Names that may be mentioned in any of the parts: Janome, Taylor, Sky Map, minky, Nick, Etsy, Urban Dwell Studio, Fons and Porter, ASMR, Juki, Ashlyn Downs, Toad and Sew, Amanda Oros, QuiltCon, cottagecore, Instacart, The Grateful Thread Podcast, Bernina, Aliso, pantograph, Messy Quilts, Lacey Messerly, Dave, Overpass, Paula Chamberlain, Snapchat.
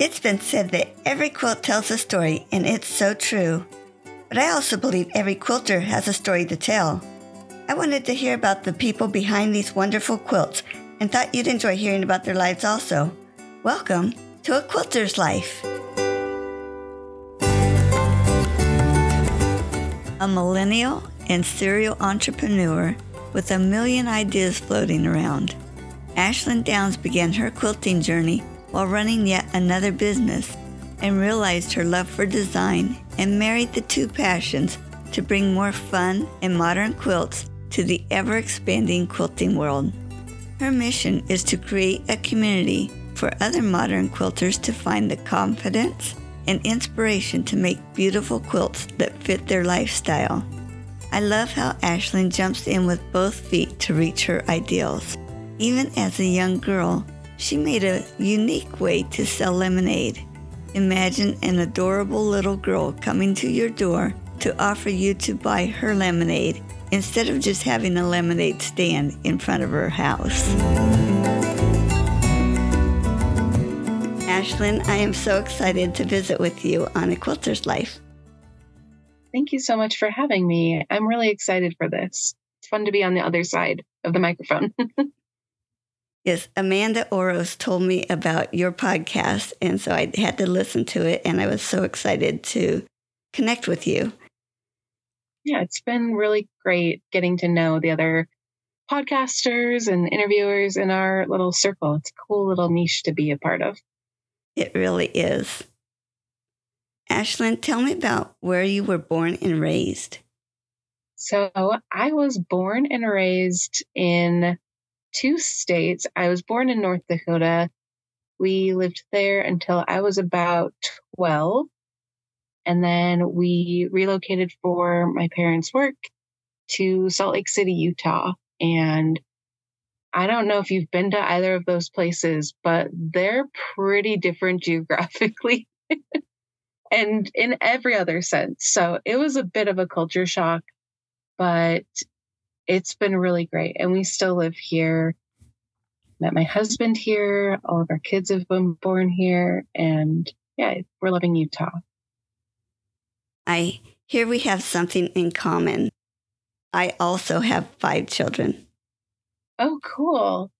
It's been said that every quilt tells a story, and it's so true. But I also believe every quilter has a story to tell. I wanted to hear about the people behind these wonderful quilts and thought you'd enjoy hearing about their lives also. Welcome to A Quilter's Life. A millennial and serial entrepreneur with a million ideas floating around, Ashlyn Downs began her quilting journey while running yet another business, and realized her love for design and married the two passions to bring more fun and modern quilts to the ever-expanding quilting world. Her mission is to create a community for other modern quilters to find the confidence and inspiration to make beautiful quilts that fit their lifestyle. I love how Ashlyn jumps in with both feet to reach her ideals. Even as a young girl, she made a unique way to sell lemonade. Imagine an adorable little girl coming to your door to offer you to buy her lemonade instead of just having a lemonade stand in front of her house. Ashlyn, I am so excited to visit with you on A Quilter's Life. Thank you so much for having me. I'm really excited for this. It's fun to be on the other side of the microphone. Yes, Amanda Oros told me about your podcast, and so I had to listen to it, and I was so excited to connect with you. Yeah, it's been really great getting to know the other podcasters and interviewers in our little circle. It's a cool little niche to be a part of. It really is. Ashlyn, tell me about where you were born and raised. So I was born and raised in two states. I was born in North Dakota. We lived there until I was about 12. And then we relocated for my parents' work to Salt Lake City, Utah. And I don't know if you've been to either of those places, but they're pretty different geographically and in every other sense. So it was a bit of a culture shock, but it's been really great. And we still live here. Met my husband here. All of our kids have been born here. And yeah, we're loving Utah. I hear we have something in common. I also have 5 children. Oh, cool.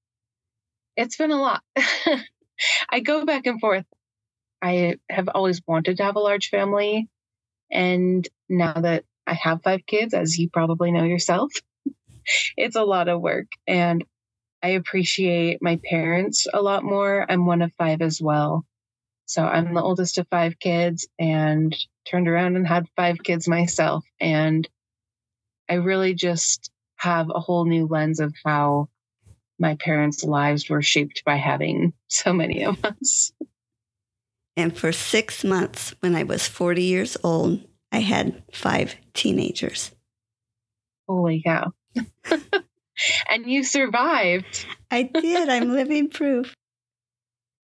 It's been a lot. I go back and forth. I have always wanted to have a large family. And now that I have 5 kids, as you probably know yourself, it's a lot of work, and I appreciate my parents a lot more. I'm one of 5 as well. So I'm the oldest of 5 kids and turned around and had 5 kids myself. And I really just have a whole new lens of how my parents' lives were shaped by having so many of us. And for 6 months, when I was 40 years old, I had 5 teenagers. Holy cow. And you survived. I did. I'm living proof.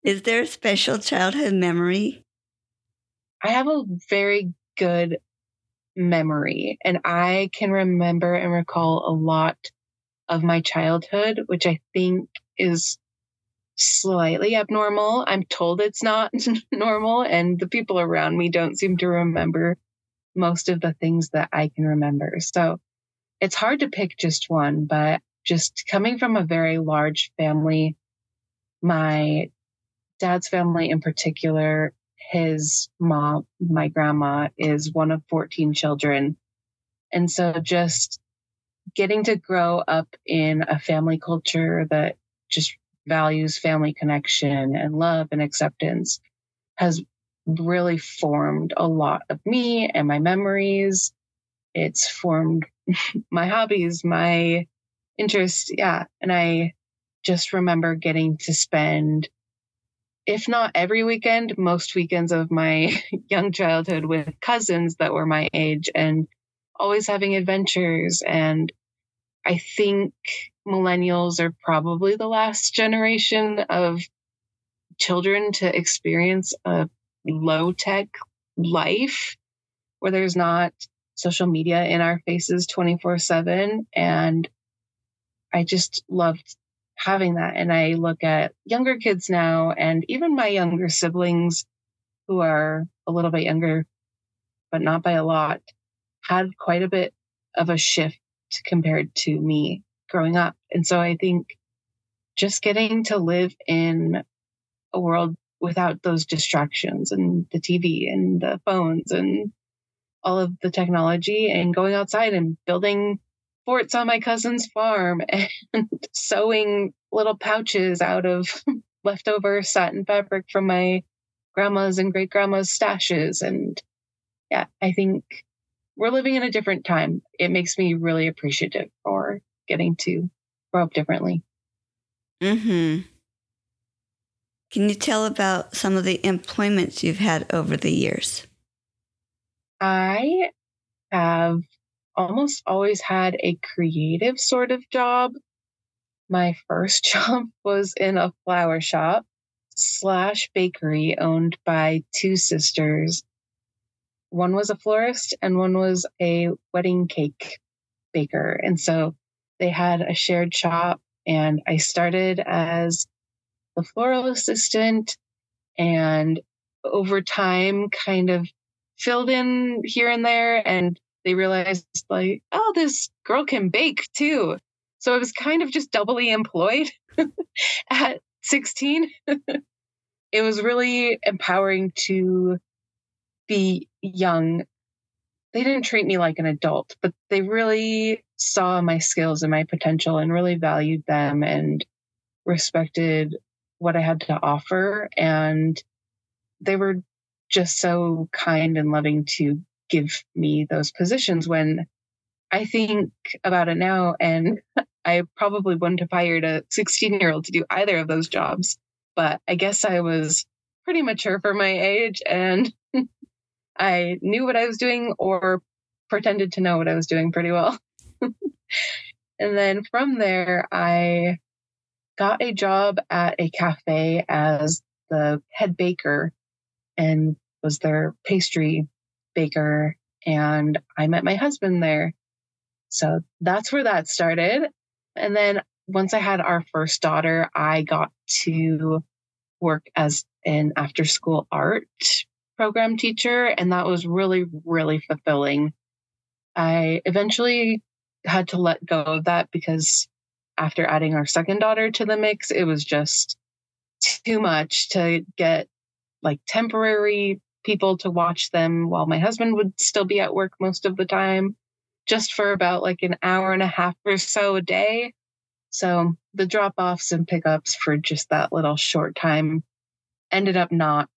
Is there a special childhood memory? I have a very good memory, and I can remember and recall a lot of my childhood, which I think is slightly abnormal. I'm told it's not normal, and the people around me don't seem to remember most of the things that I can remember. So it's hard to pick just one, but just coming from a very large family, my dad's family in particular, his mom, my grandma, is one of 14 children. And so just getting to grow up in a family culture that just values family connection and love and acceptance has really formed a lot of me and my memories. It's formed my hobbies, my interests. Yeah. And I just remember getting to spend, if not every weekend, most weekends of my young childhood with cousins that were my age and always having adventures. And I think millennials are probably the last generation of children to experience a low-tech life where there's not social media in our faces 24/7. And I just loved having that. And I look at younger kids now, and even my younger siblings who are a little bit younger, but not by a lot, had quite a bit of a shift compared to me growing up. And so I think just getting to live in a world without those distractions and the TV and the phones and all of the technology, and going outside and building forts on my cousin's farm and sewing little pouches out of leftover satin fabric from my grandma's and great grandma's stashes. And yeah, I think we're living in a different time. It makes me really appreciative for getting to grow up differently. Mm-hmm. Can you tell about some of the employments you've had over the years? I have almost always had a creative sort of job. My first job was in a flower shop / bakery owned by two sisters. One was a florist and one was a wedding cake baker. And so they had a shared shop, and I started as the floral assistant, and over time kind of filled in here and there, and they realized, like, oh, this girl can bake too. So I was kind of just doubly employed at 16. It was really empowering to be young. They didn't treat me like an adult, but they really saw my skills and my potential and really valued them and respected what I had to offer. And they were just so kind and loving to give me those positions. When I think about it now, and I probably wouldn't have hired a 16-year-old to do either of those jobs, but I guess I was pretty mature for my age, and I knew what I was doing, or pretended to know what I was doing pretty well. And then from there, I got a job at a cafe as the head baker and was their pastry baker, and I met my husband there. So that's where that started. And then once I had our first daughter, I got to work as an after-school art program teacher, and that was really, really fulfilling. I eventually had to let go of that because after adding our second daughter to the mix, it was just too much to get like temporary people to watch them while my husband would still be at work most of the time, just for about like an hour and a half or so a day. So the drop-offs and pickups for just that little short time ended up not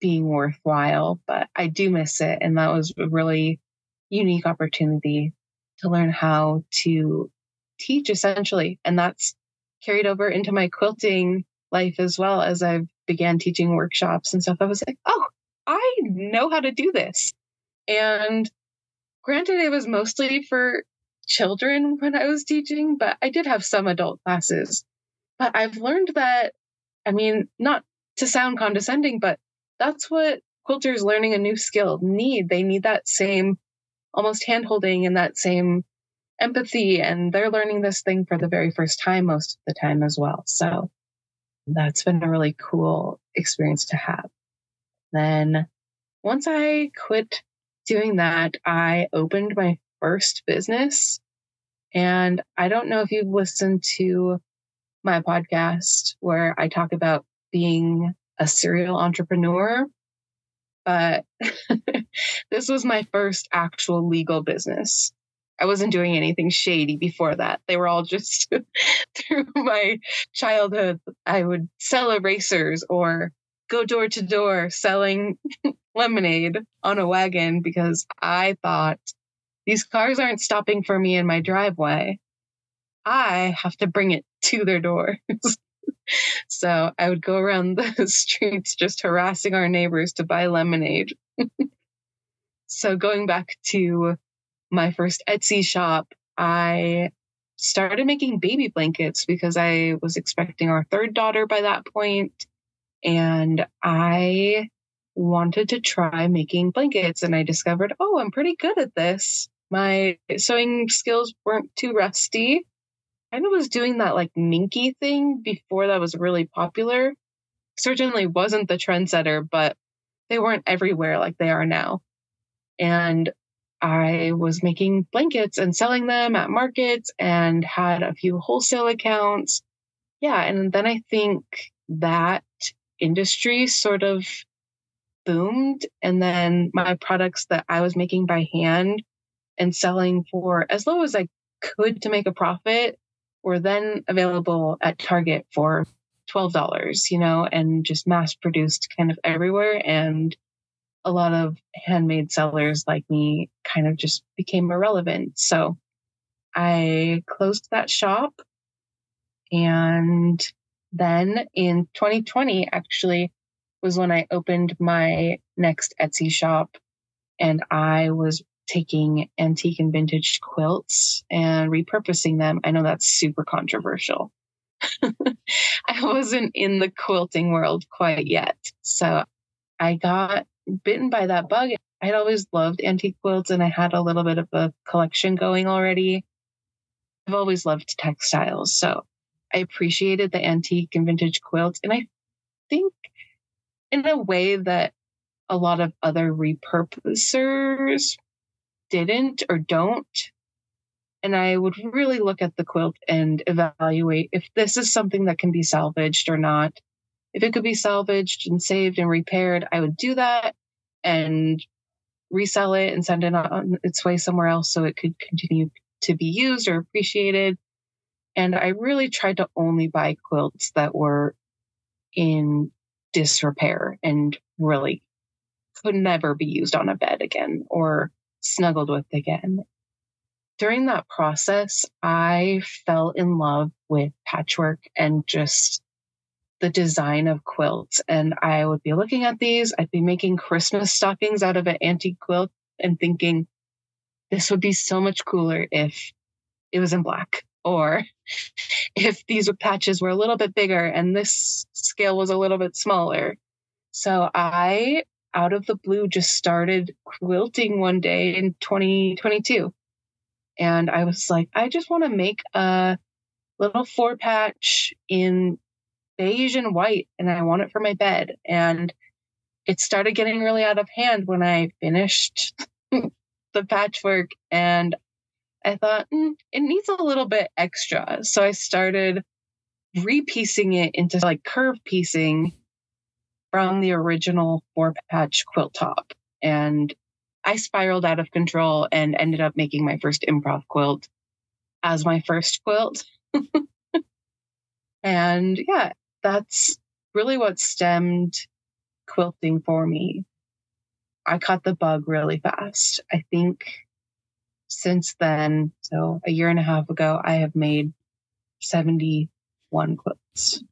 being worthwhile, but I do miss it. And that was a really unique opportunity to learn how to teach, essentially. And that's carried over into my quilting life as well, as I began teaching workshops and stuff. I was like, oh, I know how to do this. And granted, it was mostly for children when I was teaching, but I did have some adult classes. But I've learned that, I mean, not to sound condescending, but that's what quilters learning a new skill need. They need that same almost hand-holding and that same empathy. And they're learning this thing for the very first time most of the time as well. So that's been a really cool experience to have. Then once I quit doing that, I opened my first business. And I don't know if you've listened to my podcast where I talk about being a serial entrepreneur, but this was my first actual legal business. I wasn't doing anything shady before that. They were all just through my childhood. I would sell erasers or go door to door selling lemonade on a wagon because I thought, these cars aren't stopping for me in my driveway. I have to bring it to their doors. So I would go around the streets just harassing our neighbors to buy lemonade. So going back to my first Etsy shop, I started making baby blankets because I was expecting our third daughter by that point. And I wanted to try making blankets, and I discovered, oh, I'm pretty good at this. My sewing skills weren't too rusty. kind of was doing that like minky thing before that was really popular. Certainly wasn't the trendsetter, but they weren't everywhere like they are now. And I was making blankets and selling them at markets and had a few wholesale accounts. Yeah. And then I think that industry sort of boomed. And then my products that I was making by hand and selling for as low as I could to make a profit were then available at Target for $12, you know, and just mass produced kind of everywhere. And a lot of handmade sellers like me kind of just became irrelevant. So I closed that shop. And then in 2020, actually, was when I opened my next Etsy shop. And I was taking antique and vintage quilts and repurposing them. I know that's super controversial. I wasn't in the quilting world quite yet. So I got bitten by that bug. I'd always loved antique quilts and I had a little bit of a collection going already. I've always loved textiles. So I appreciated the antique and vintage quilts. And I think in a way that a lot of other repurposers didn't or don't. And I would really look at the quilt and evaluate if this is something that can be salvaged or not. If it could be salvaged and saved and repaired, I would do that and resell it and send it on its way somewhere else so it could continue to be used or appreciated. And I really tried to only buy quilts that were in disrepair and really could never be used on a bed again or snuggled with again. During that process, I fell in love with patchwork and just the design of quilts. And I would be looking at these, I'd be making Christmas stockings out of an antique quilt and thinking, this would be so much cooler if it was in black, or if these patches were a little bit bigger and this scale was a little bit smaller. So I, out of the blue, just started quilting one day in 2022. And I was like, I just want to make a little 4-patch in beige and white, and I want it for my bed. And it started getting really out of hand when I finished the patchwork, and I thought it needs a little bit extra. So I started repiecing it into like curve piecing from the original 4-patch quilt top. And I spiraled out of control and ended up making my first improv quilt as my first quilt. And yeah, that's really what stemmed quilting for me. I caught the bug really fast. I think since then, so a year and a half ago, I have made 71 quilts.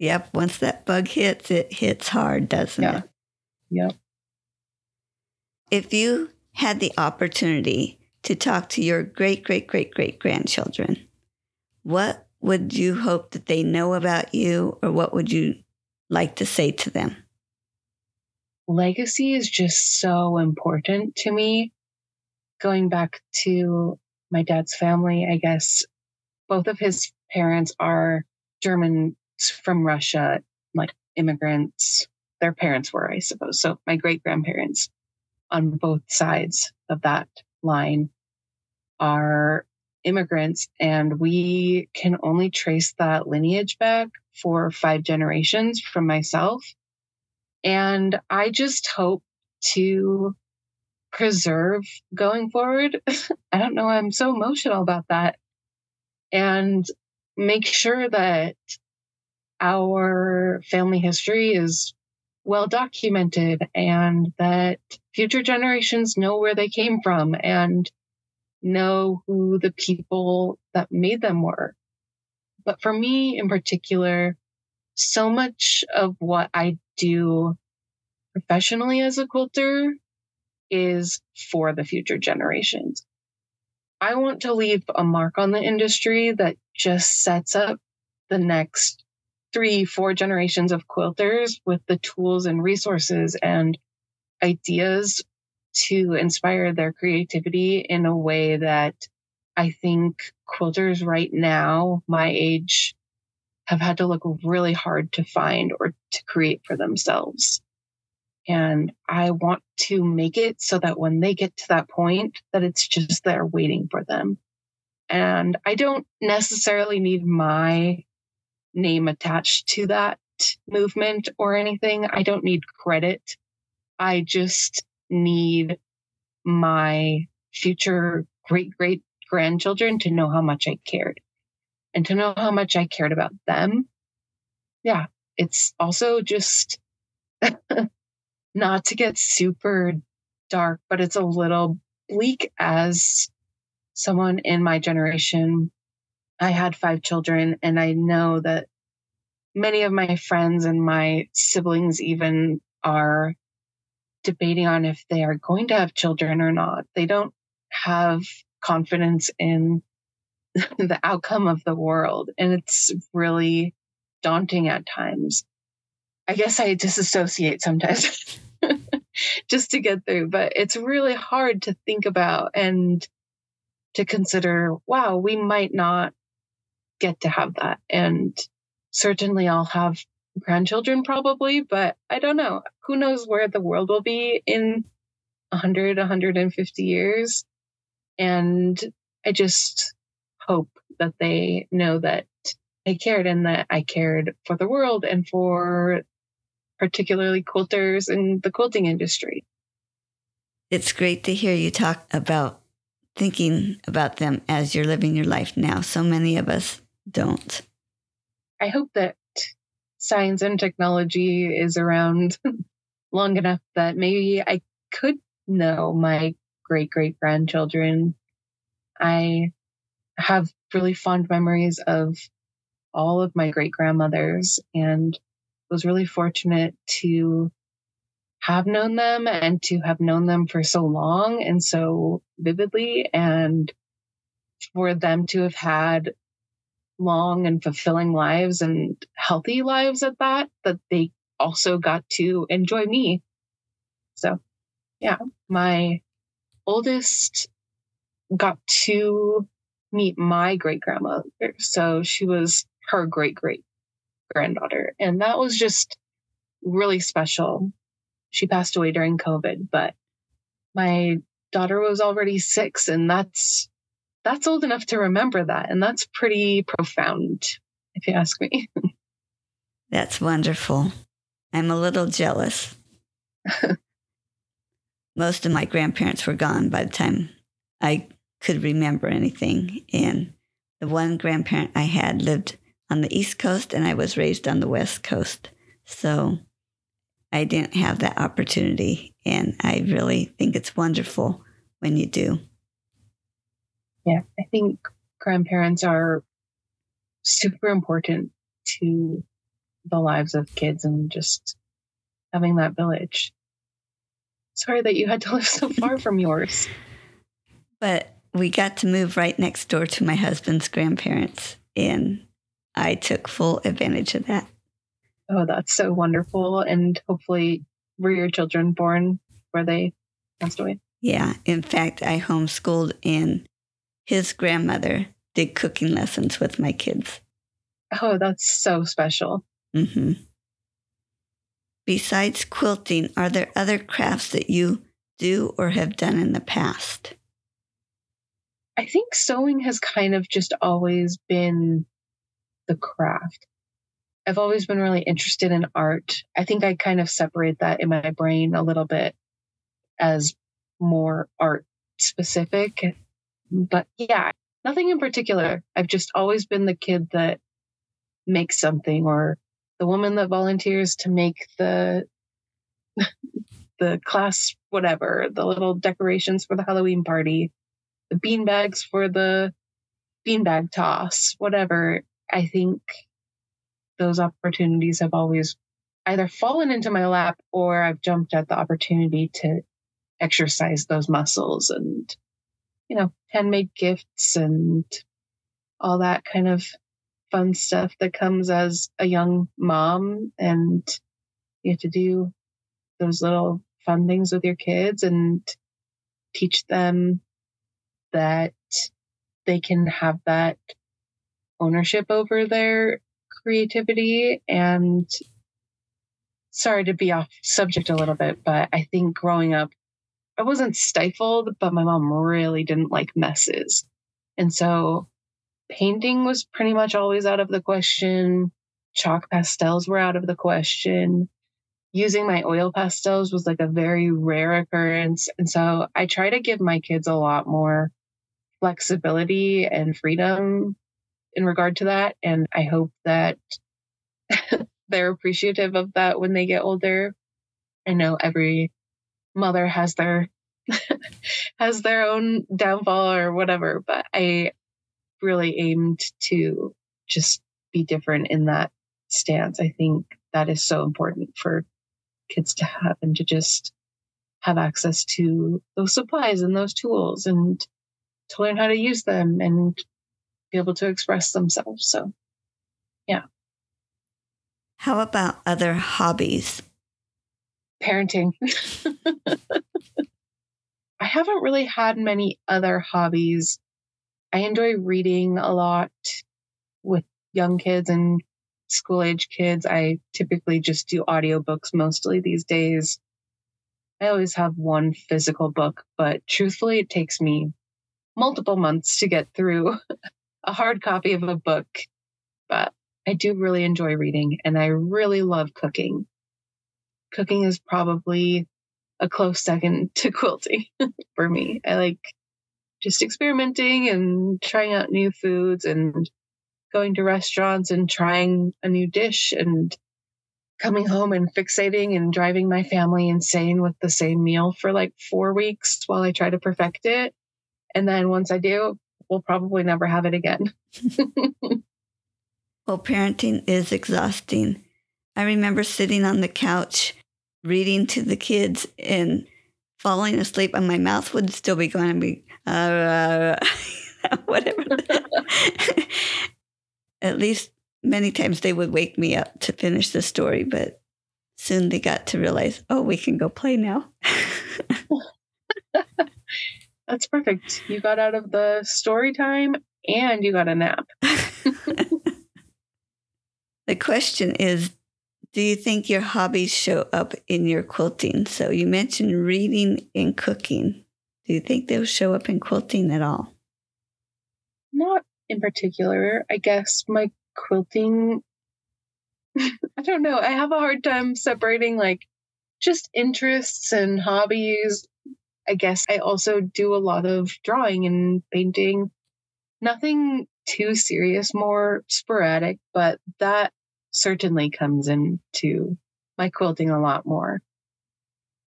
Yep. Once that bug hits, it hits hard, doesn't it? Yep. If you had the opportunity to talk to your great-great-great-great-grandchildren, what would you hope that they know about you, or what would you like to say to them? Legacy is just so important to me. Going back to my dad's family, I guess both of his parents are Germans from Russia, like immigrants. Their parents were, I suppose. So my great-grandparents on both sides of that line are immigrants, and we can only trace that lineage back for 5 generations from myself. And I just hope to preserve going forward. I don't know, I'm so emotional about that. And make sure that our family history is well documented and that future generations know where they came from and know who the people that made them were. But for me in particular, so much of what I do professionally as a quilter is for the future generations. I want to leave a mark on the industry that just sets up the next 3-4 generations of quilters with the tools and resources and ideas to inspire their creativity in a way that I think quilters right now, my age, have had to look really hard to find or to create for themselves. And I want to make it so that when they get to that point, that it's just there waiting for them. And I don't necessarily need my name attached to that movement or anything. I don't need credit. I just need my future great-great-grandchildren to know how much I cared and to know how much I cared about them. Yeah, it's also just not to get super dark, but it's a little bleak as someone in my generation. I had 5 children, and I know that many of my friends and my siblings even are debating on if they are going to have children or not. They don't have confidence in the outcome of the world, and it's really daunting at times. I guess I disassociate sometimes just to get through, but it's really hard to think about and to consider, wow, we might not get to have that. And certainly I'll have grandchildren probably, but I don't know. Who knows where the world will be in 100, 150 years. And I just hope that they know that I cared and that I cared for the world and for particularly quilters and the quilting industry. It's great to hear you talk about thinking about them as you're living your life now. So many of us don't. I hope that science and technology is around long enough that maybe I could know my great-great-grandchildren. I have really fond memories of all of my great-grandmothers and was really fortunate to have known them and to have known them for so long and so vividly, and for them to have had long and fulfilling lives and healthy lives at that they also got to enjoy me. So yeah, my oldest got to meet my great-grandmother. So she was her great-great-granddaughter. And that was just really special. She passed away during COVID, but my daughter was already 6, and that's old enough to remember that. And that's pretty profound, if you ask me. That's wonderful. I'm a little jealous. Most of my grandparents were gone by the time I could remember anything. And the one grandparent I had lived on the East Coast, and I was raised on the West Coast. So I didn't have that opportunity, and I really think it's wonderful when you do. Yeah, I think grandparents are super important to the lives of kids, and just having that village. Sorry that you had to live so far from yours. But we got to move right next door to my husband's grandparents, and I took full advantage of that. Oh, that's so wonderful. And hopefully, were your children born where they passed away? Yeah. In fact, I homeschooled, and his grandmother did cooking lessons with my kids. Oh, that's so special. Mm-hmm. Besides quilting, are there other crafts that you do or have done in the past? I think sewing has kind of just always been the craft. I've always been really interested in art. I think I kind of separate that in my brain a little bit as more art specific. But yeah, nothing in particular. I've just always been the kid that makes something, or the woman that volunteers to make the class whatever, the little decorations for the Halloween party, the beanbags for the beanbag toss, whatever. I think those opportunities have always either fallen into my lap, or I've jumped at the opportunity to exercise those muscles and, you know, handmade gifts and all that kind of fun stuff that comes as a young mom. And you have to do those little fun things with your kids and teach them that they can have that ownership over their creativity. And sorry to be off subject a little bit, but I think growing up, I wasn't stifled, but my mom really didn't like messes. And so painting was pretty much always out of the question. Chalk pastels were out of the question. Using my oil pastels was like a very rare occurrence. And so I try to give my kids a lot more flexibility and freedom in regard to that. And I hope that they're appreciative of that when they get older. I know every mother has their has their own downfall or whatever, but I really aimed to just be different in that stance. I think that is so important for kids to have, and to just have access to those supplies and those tools, and to learn how to use them and be able to express themselves. So, yeah. How about other hobbies? Parenting. I haven't really had many other hobbies. I enjoy reading a lot with young kids and school age kids. I typically just do audiobooks mostly these days. I always have one physical book, but truthfully, it takes me multiple months to get through a hard copy of a book. But I do really enjoy reading, and I really love cooking. Cooking is probably a close second to quilting for me. I like just experimenting and trying out new foods and going to restaurants and trying a new dish and coming home and fixating and driving my family insane with the same meal for like 4 weeks while I try to perfect it. And then once I do, we'll probably never have it again. Well, parenting is exhausting. I remember sitting on the couch reading to the kids and falling asleep, and my mouth would still be going to be whatever. At least many times they would wake me up to finish the story, but soon they got to realize, oh, we can go play now. That's perfect. You got out of the story time and you got a nap. The question is, do you think your hobbies show up in your quilting? So you mentioned reading and cooking. Do you think they'll show up in quilting at all? Not in particular. I guess my quilting, I don't know. I have a hard time separating like just interests and hobbies. I guess I also do a lot of drawing and painting. Nothing too serious, more sporadic, but that certainly comes into my quilting a lot more.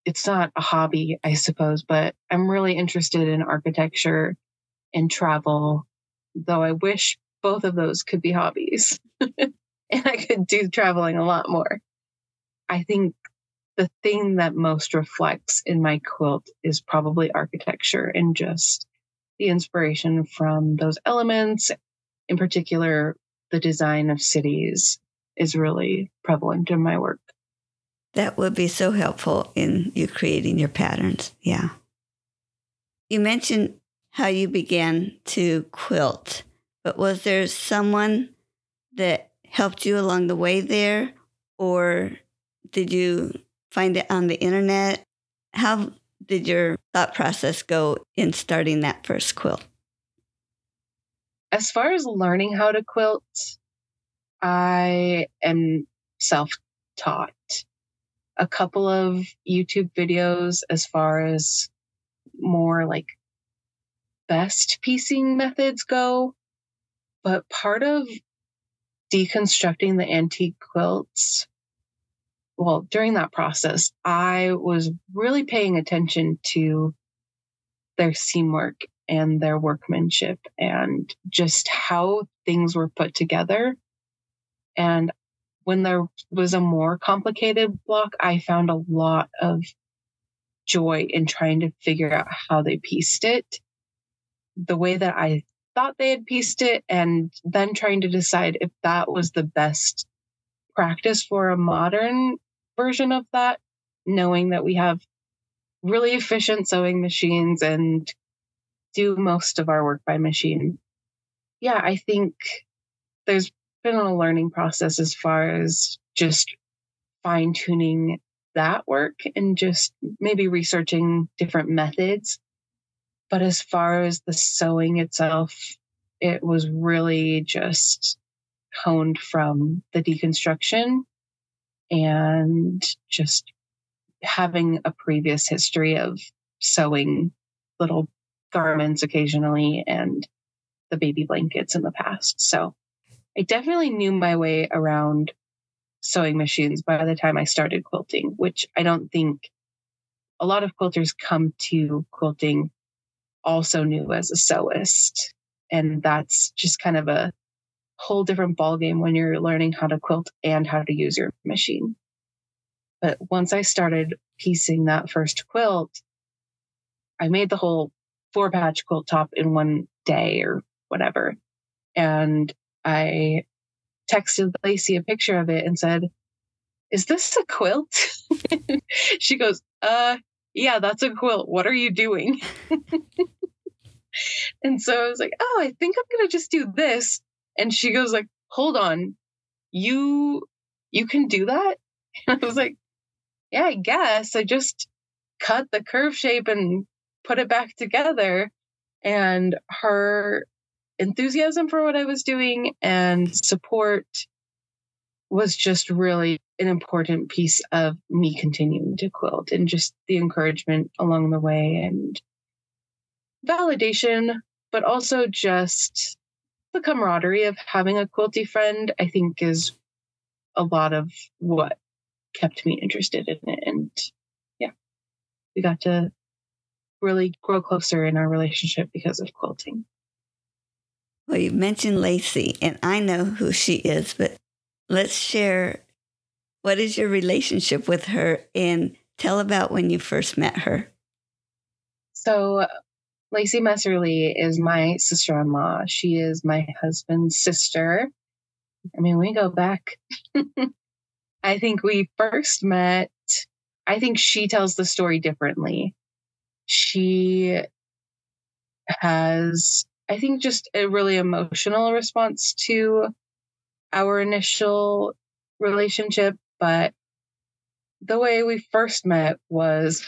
It's not a hobby, I suppose, but I'm really interested in architecture and travel, though I wish both of those could be hobbies and I could do traveling a lot more. I think the thing that most reflects in my quilt is probably architecture and just the inspiration from those elements. In particular, the design of cities is really prevalent in my work. That would be so helpful in you creating your patterns. Yeah. You mentioned how you began to quilt, but was there someone that helped you along the way there, or did you find it on the internet? How did your thought process go in starting that first quilt? As far as learning how to quilt, I am self-taught. A couple of YouTube videos as far as more like best piecing methods go, but part of deconstructing the antique quilts, well, during that process, I was really paying attention to their seamwork and their workmanship and just how things were put together. And when there was a more complicated block, I found a lot of joy in trying to figure out how they pieced it, the way that I thought they had pieced it, and then trying to decide if that was the best practice for a modern version of that, knowing that we have really efficient sewing machines and do most of our work by machine. yeah, I think there's been a learning process as far as just fine tuning that work and just maybe researching different methods. But as far as the sewing itself, it was really just honed from the deconstruction and just having a previous history of sewing little garments occasionally and the baby blankets in the past. So I definitely knew my way around sewing machines by the time I started quilting, which I don't think a lot of quilters come to quilting also new as a sewist. And that's just kind of a whole different ballgame when you're learning how to quilt and how to use your machine. But once I started piecing that first quilt, I made the whole 4-patch quilt top in one day or whatever. And I texted Lacey a picture of it and said, "Is this a quilt?" She goes, yeah, that's a quilt. What are you doing?" And so I was like, "Oh, I think I'm going to just do this." And she goes like, "Hold on, you can do that?" And I was like, "Yeah, I guess. I just cut the curve shape and put it back together." And her enthusiasm for what I was doing and support was just really an important piece of me continuing to quilt, and just the encouragement along the way and validation, but also just the camaraderie of having a quilty friend, I think, is a lot of what kept me interested in it. And yeah, we got to really grow closer in our relationship because of quilting. Well, you mentioned Lacey, and I know who she is, but let's share, what is your relationship with her, and tell about when you first met her. So Lacey Messerly is my sister-in-law. She is my husband's sister. I mean, we go back. I think we first met, I think she tells the story differently. She has, I think, just a really emotional response to our initial relationship. But the way we first met was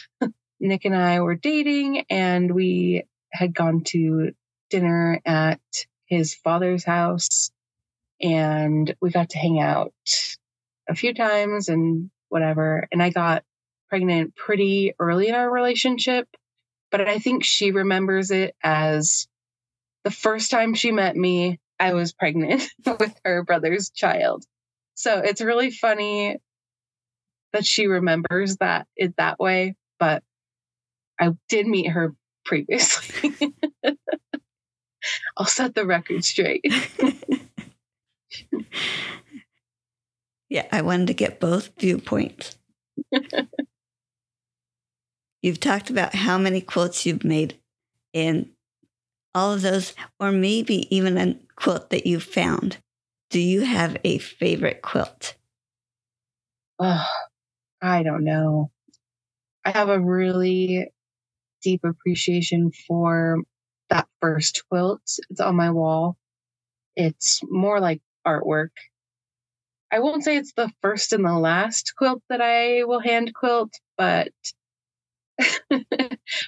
Nick and I were dating, and we had gone to dinner at his father's house, and we got to hang out a few times and whatever. And I got pregnant pretty early in our relationship, but I think she remembers it as the first time she met me, I was pregnant with her brother's child. So it's really funny that she remembers that it that way, but I did meet her previously. I'll set the record straight. Yeah, I wanted to get both viewpoints. You've talked about how many quilts you've made and all of those, or maybe even a quilt that you found. Do you have a favorite quilt? Oh, I don't know. I have a really deep appreciation for that first quilt. It's on my wall. It's more like artwork. I won't say it's the first and the last quilt that I will hand quilt, but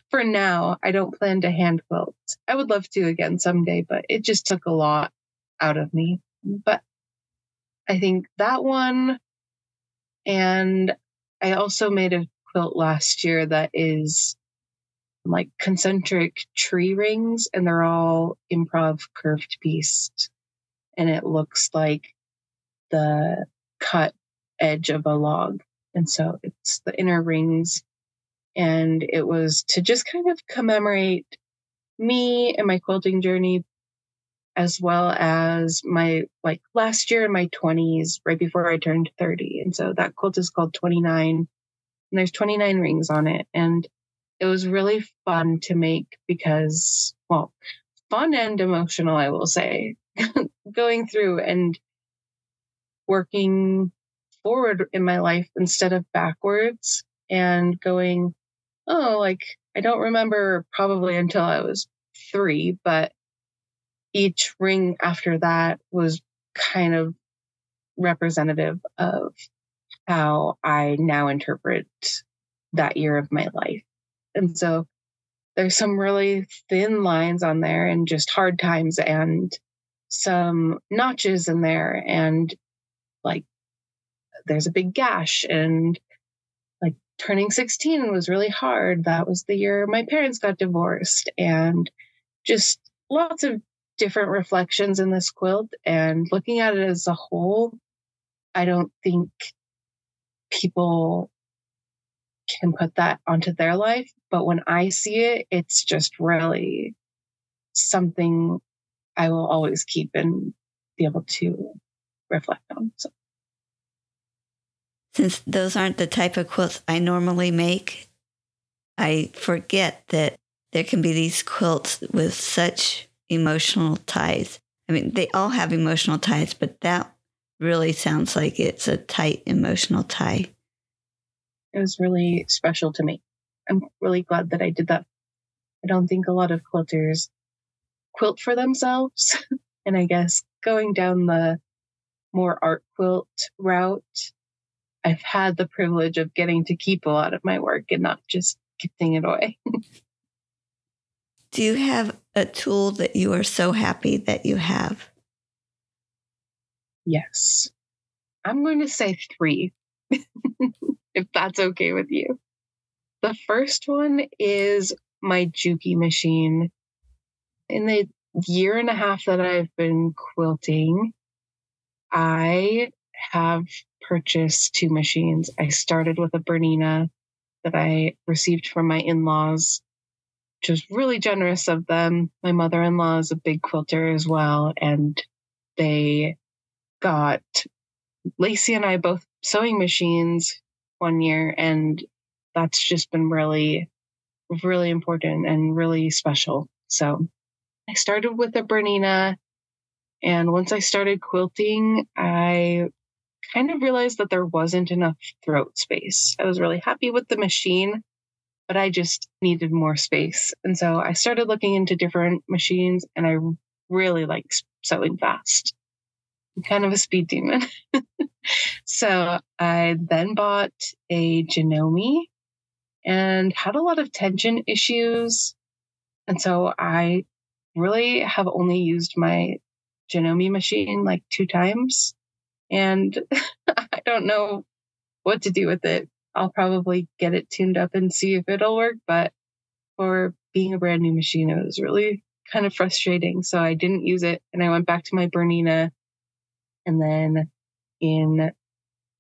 for now, I don't plan to hand quilt. I would love to again someday, but it just took a lot out of me. But I think that one, and I also made a quilt last year that is like concentric tree rings, and they're all improv curved piece, and it looks like the cut edge of a log. And so it's the inner rings, and it was to just kind of commemorate me and my quilting journey, as well as my, like, last year in my 20s, right before I turned 30. And so that quilt is called 29, and there's 29 rings on it. And it was really fun to make because, well, fun and emotional, I will say, going through and working forward in my life instead of backwards, and going, oh, like, I don't remember probably until I was 3, but each ring after that was kind of representative of how I now interpret that year of my life. And so there's some really thin lines on there and just hard times and some notches in there. And like, there's a big gash, and like turning 16 was really hard. That was the year my parents got divorced, and just lots of different reflections in this quilt. And looking at it as a whole, I don't think people can put that onto their life. But when I see it, it's just really something I will always keep and be able to reflect on. So. Since those aren't the type of quilts I normally make, I forget that there can be these quilts with such emotional ties. I mean, they all have emotional ties, but that really sounds like it's a tight emotional tie. It was really special to me. I'm really glad that I did that. I don't think a lot of quilters quilt for themselves. And I guess going down the more art quilt route, I've had the privilege of getting to keep a lot of my work and not just gifting it away. Do you have a tool that you are so happy that you have? Yes. I'm going to say 3, if that's okay with you. The first one is my Juki machine. In the year and a half that I've been quilting, I have purchased 2 machines. I started with a Bernina that I received from my in-laws, which was really generous of them. My mother-in-law is a big quilter as well, and they got Lacey and I both sewing machines one year, and that's just been really, really important and really special. So I started with a Bernina, and once I started quilting, I kind of realized that there wasn't enough throat space. I was really happy with the machine, but I just needed more space. And so I started looking into different machines, and I really like sewing fast. I'm kind of a speed demon. So I then bought a Janome and had a lot of tension issues. And so I really have only used my Janome machine like 2 times. And I don't know what to do with it. I'll probably get it tuned up and see if it'll work. But for being a brand new machine, it was really kind of frustrating. So I didn't use it. And I went back to my Bernina. And then in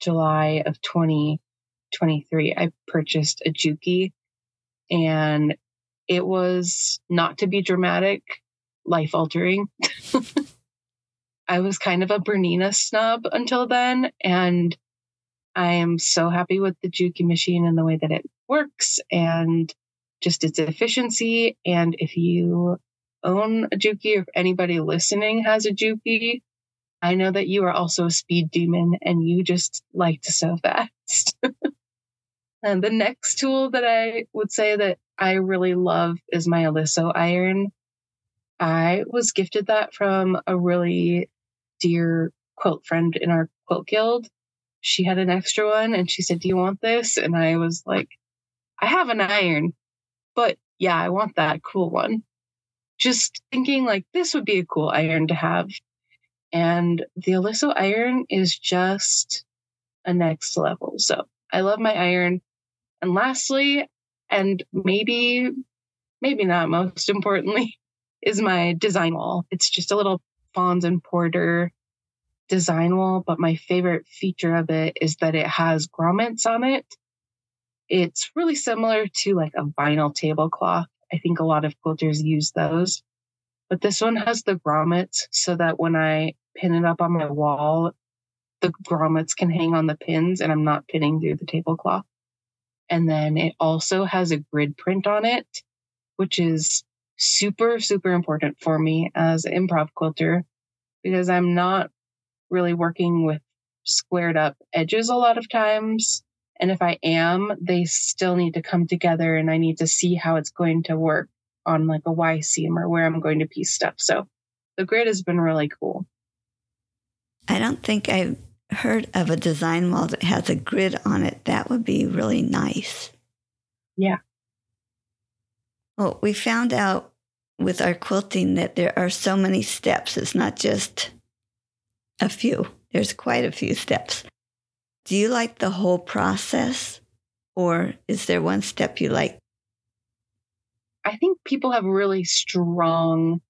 July of 2023, I purchased a Juki. And it was, not to be dramatic, life-altering. I was kind of a Bernina snob until then, and I am so happy with the Juki machine and the way that it works and just its efficiency. And if you own a Juki, or if anybody listening has a Juki, I know that you are also a speed demon and you just like to sew fast. And the next tool that I would say that I really love is my Aliso iron. I was gifted that from a really dear quilt friend in our quilt guild. She had an extra one and she said, "Do you want this?" And I was like, "I have an iron, but yeah, I want that cool one." Just thinking like this would be a cool iron to have. And the Aliso iron is just a next level. So I love my iron. And lastly, and maybe not most importantly, is my design wall. It's just a little Fons and Porter design wall, but my favorite feature of it is that it has grommets on it. It's really similar to like a vinyl tablecloth. I think a lot of quilters use those. But this one has the grommets so that when I pin it up on my wall, the grommets can hang on the pins and I'm not pinning through the tablecloth. And then it also has a grid print on it, which is super, super important for me as an improv quilter because I'm not really working with squared up edges a lot of times. And if I am, they still need to come together and I need to see how it's going to work on like a Y seam or where I'm going to piece stuff. So the grid has been really cool. I don't think I've heard of a design wall that has a grid on it. That would be really nice. Yeah. Well, we found out with our quilting that there are so many steps. It's not just a few. There's quite a few steps. Do you like the whole process, or is there one step you like? I think people have really strong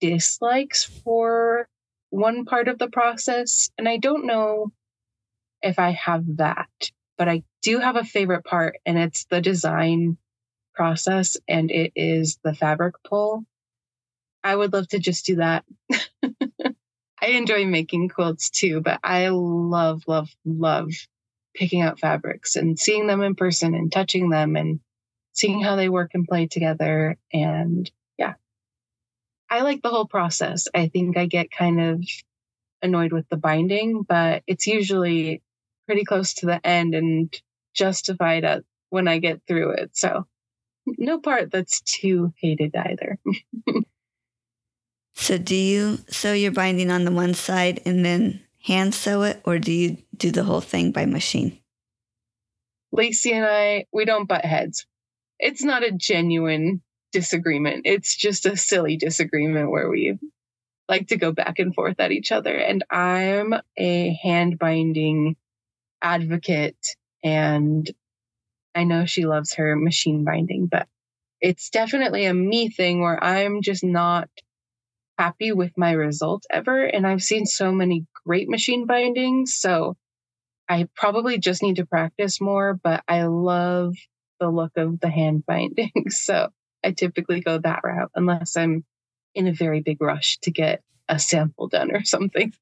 dislikes for one part of the process, and I don't know if I have that, but I do have a favorite part, and it's the design process, and it is the fabric pull. I would love to just do that. I enjoy making quilts too, but I love, love, love picking out fabrics and seeing them in person and touching them and seeing how they work and play together. And yeah, I like the whole process. I think I get kind of annoyed with the binding, but it's usually pretty close to the end and justified when I get through it. So no part that's too hated either. So do you sew your binding on the one side and then hand sew it, or do you do the whole thing by machine? Lacey and I, we don't butt heads. It's not a genuine disagreement. It's just a silly disagreement where we like to go back and forth at each other. And I'm a hand binding advocate, and I know she loves her machine binding, but it's definitely a me thing where I'm just not happy with my result ever. And I've seen so many great machine bindings. So I probably just need to practice more, but I love the look of the hand binding. So I typically go that route unless I'm in a very big rush to get a sample done or something.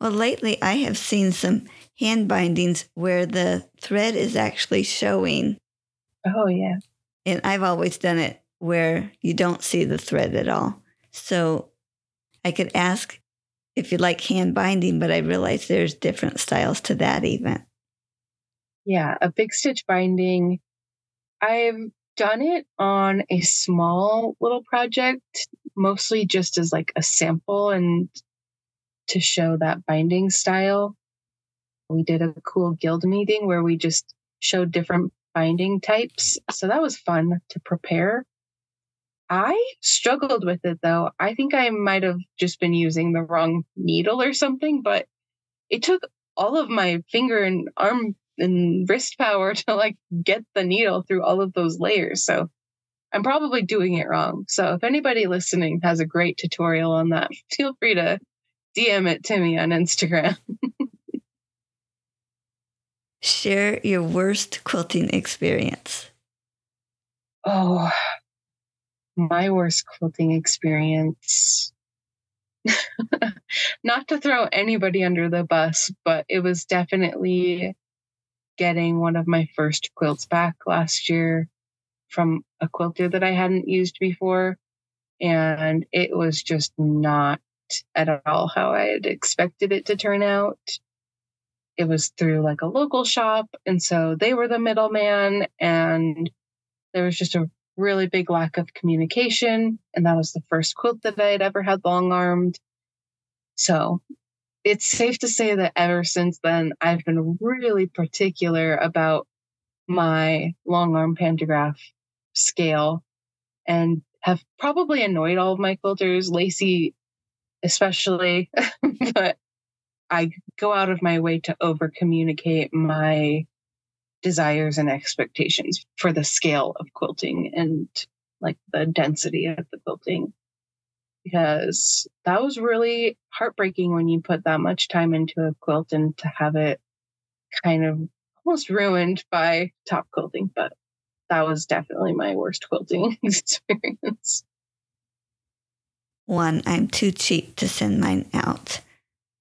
Well, lately I have seen some hand bindings where the thread is actually showing. Oh, yeah. And I've always done it where you don't see the thread at all. So I could ask if you like hand binding, but I realize there's different styles to that even. Yeah, a big stitch binding. I've done it on a small little project, mostly just as like a sample and to show that binding style. We did a cool guild meeting where we just showed different binding types. So that was fun to prepare. I struggled with it, though. I think I might have just been using the wrong needle or something, but it took all of my finger and arm and wrist power to like get the needle through all of those layers. So I'm probably doing it wrong. So if anybody listening has a great tutorial on that, feel free to DM it to me on Instagram. Share your worst quilting experience. Oh, my worst quilting experience. Not to throw anybody under the bus, but it was definitely getting one of my first quilts back last year from a quilter that I hadn't used before. And it was just not at all how I had expected it to turn out. It was through like a local shop, and so they were the middleman, and there was just a really big lack of communication, and that was the first quilt that I had ever had long-armed. So it's safe to say that ever since then, I've been really particular about my long-arm pantograph scale and have probably annoyed all of my quilters, Lacey especially, but I go out of my way to over communicate my desires and expectations for the scale of quilting and like the density of the quilting, because that was really heartbreaking when you put that much time into a quilt and to have it kind of almost ruined by top quilting. But that was definitely my worst quilting experience. One, I'm too cheap to send mine out.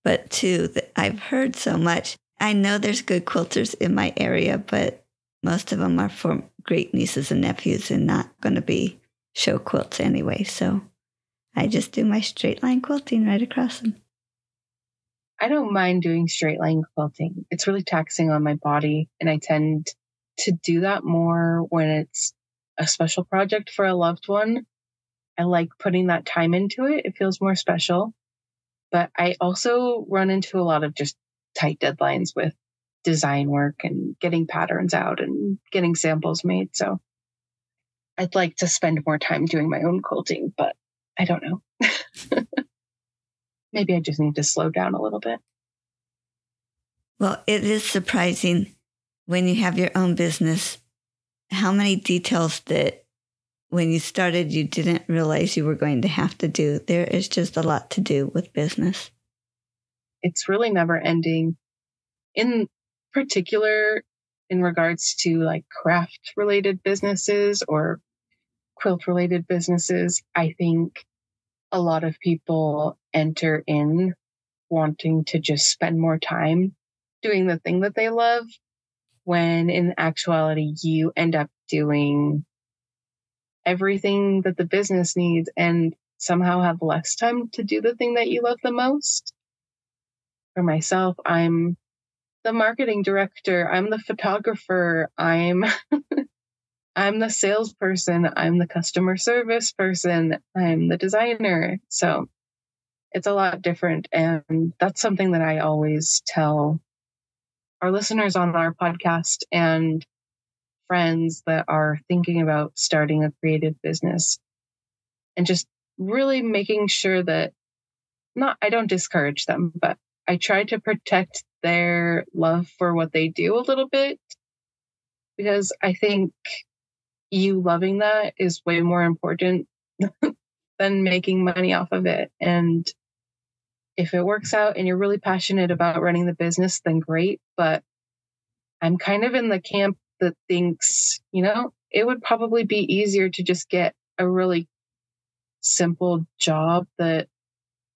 But two, that I've heard so much. I know there's good quilters in my area, but most of them are for great nieces and nephews and not going to be show quilts anyway. So I just do my straight line quilting right across them. I don't mind doing straight line quilting. It's really taxing on my body, and I tend to do that more when it's a special project for a loved one. I like putting that time into it. It feels more special. But I also run into a lot of just tight deadlines with design work and getting patterns out and getting samples made. So I'd like to spend more time doing my own quilting, but I don't know. Maybe I just need to slow down a little bit. Well, it is surprising when you have your own business, how many details that when you started, you didn't realize you were going to have to do. There is just a lot to do with business. It's really never ending. In particular, in regards to like craft related businesses or quilt related businesses, I think a lot of people enter in wanting to just spend more time doing the thing that they love, when in actuality, you end up doing everything that the business needs and somehow have less time to do the thing that you love the most. For myself, I'm the marketing director, I'm the photographer, I'm the salesperson, I'm the customer service person, I'm the designer. So it's a lot different. And that's something that I always tell our listeners on our podcast and friends that are thinking about starting a creative business, and just really making sure that I don't discourage them, but I try to protect their love for what they do a little bit, because I think you loving that is way more important than making money off of it. And if it works out and you're really passionate about running the business, then great. But I'm kind of in the camp that thinks, it would probably be easier to just get a really simple job that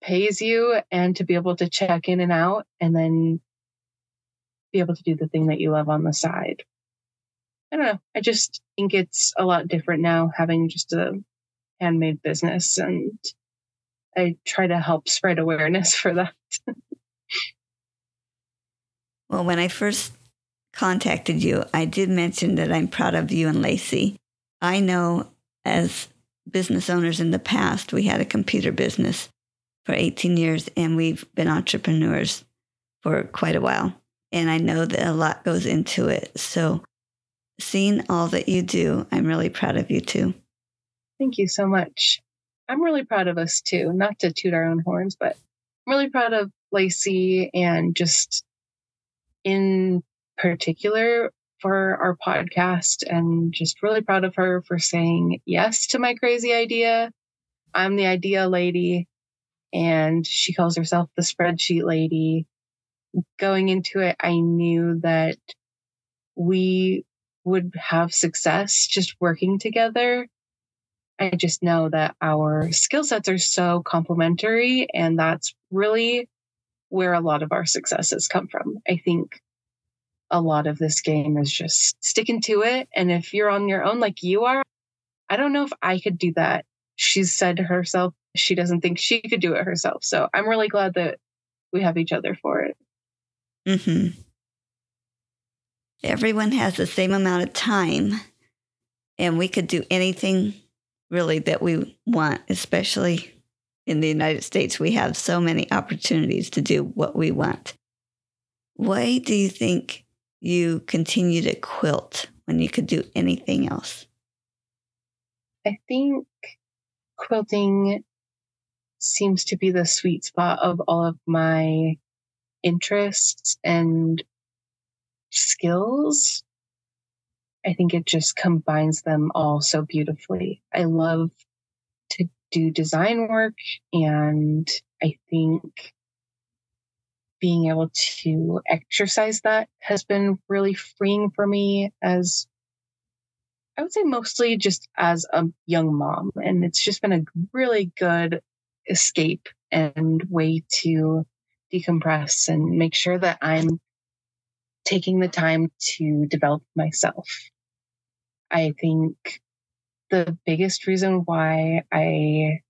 pays you and to be able to check in and out and then be able to do the thing that you love on the side. I don't know. I just think it's a lot different now having just a handmade business, and I try to help spread awareness for that. Well, when I first contacted you, I did mention that I'm proud of you and Lacey. I know as business owners in the past, we had a computer business for 18 years, and we've been entrepreneurs for quite a while. And I know that a lot goes into it. So seeing all that you do, I'm really proud of you too. Thank you so much. I'm really proud of us too, not to toot our own horns, but I'm really proud of Lacey, and just in particular for our podcast, and just really proud of her for saying yes to my crazy idea. I'm the idea lady, and she calls herself the spreadsheet lady. Going into it, I knew that we would have success just working together. I just know that our skill sets are so complementary, and that's really where a lot of our successes come from. I think a lot of this game is just sticking to it. And if you're on your own like you are, I don't know if I could do that. She's said to herself she doesn't think she could do it herself. So I'm really glad that we have each other for it. Mm-hmm. Everyone has the same amount of time, and we could do anything really that we want, especially in the United States. We have so many opportunities to do what we want. Why do you think you continue to quilt when you could do anything else? I think quilting seems to be the sweet spot of all of my interests and skills. I think it just combines them all so beautifully. I love to do design work, and I think being able to exercise that has been really freeing for me, as I would say mostly just as a young mom. And it's just been a really good escape and way to decompress and make sure that I'm taking the time to develop myself. I think the biggest reason why I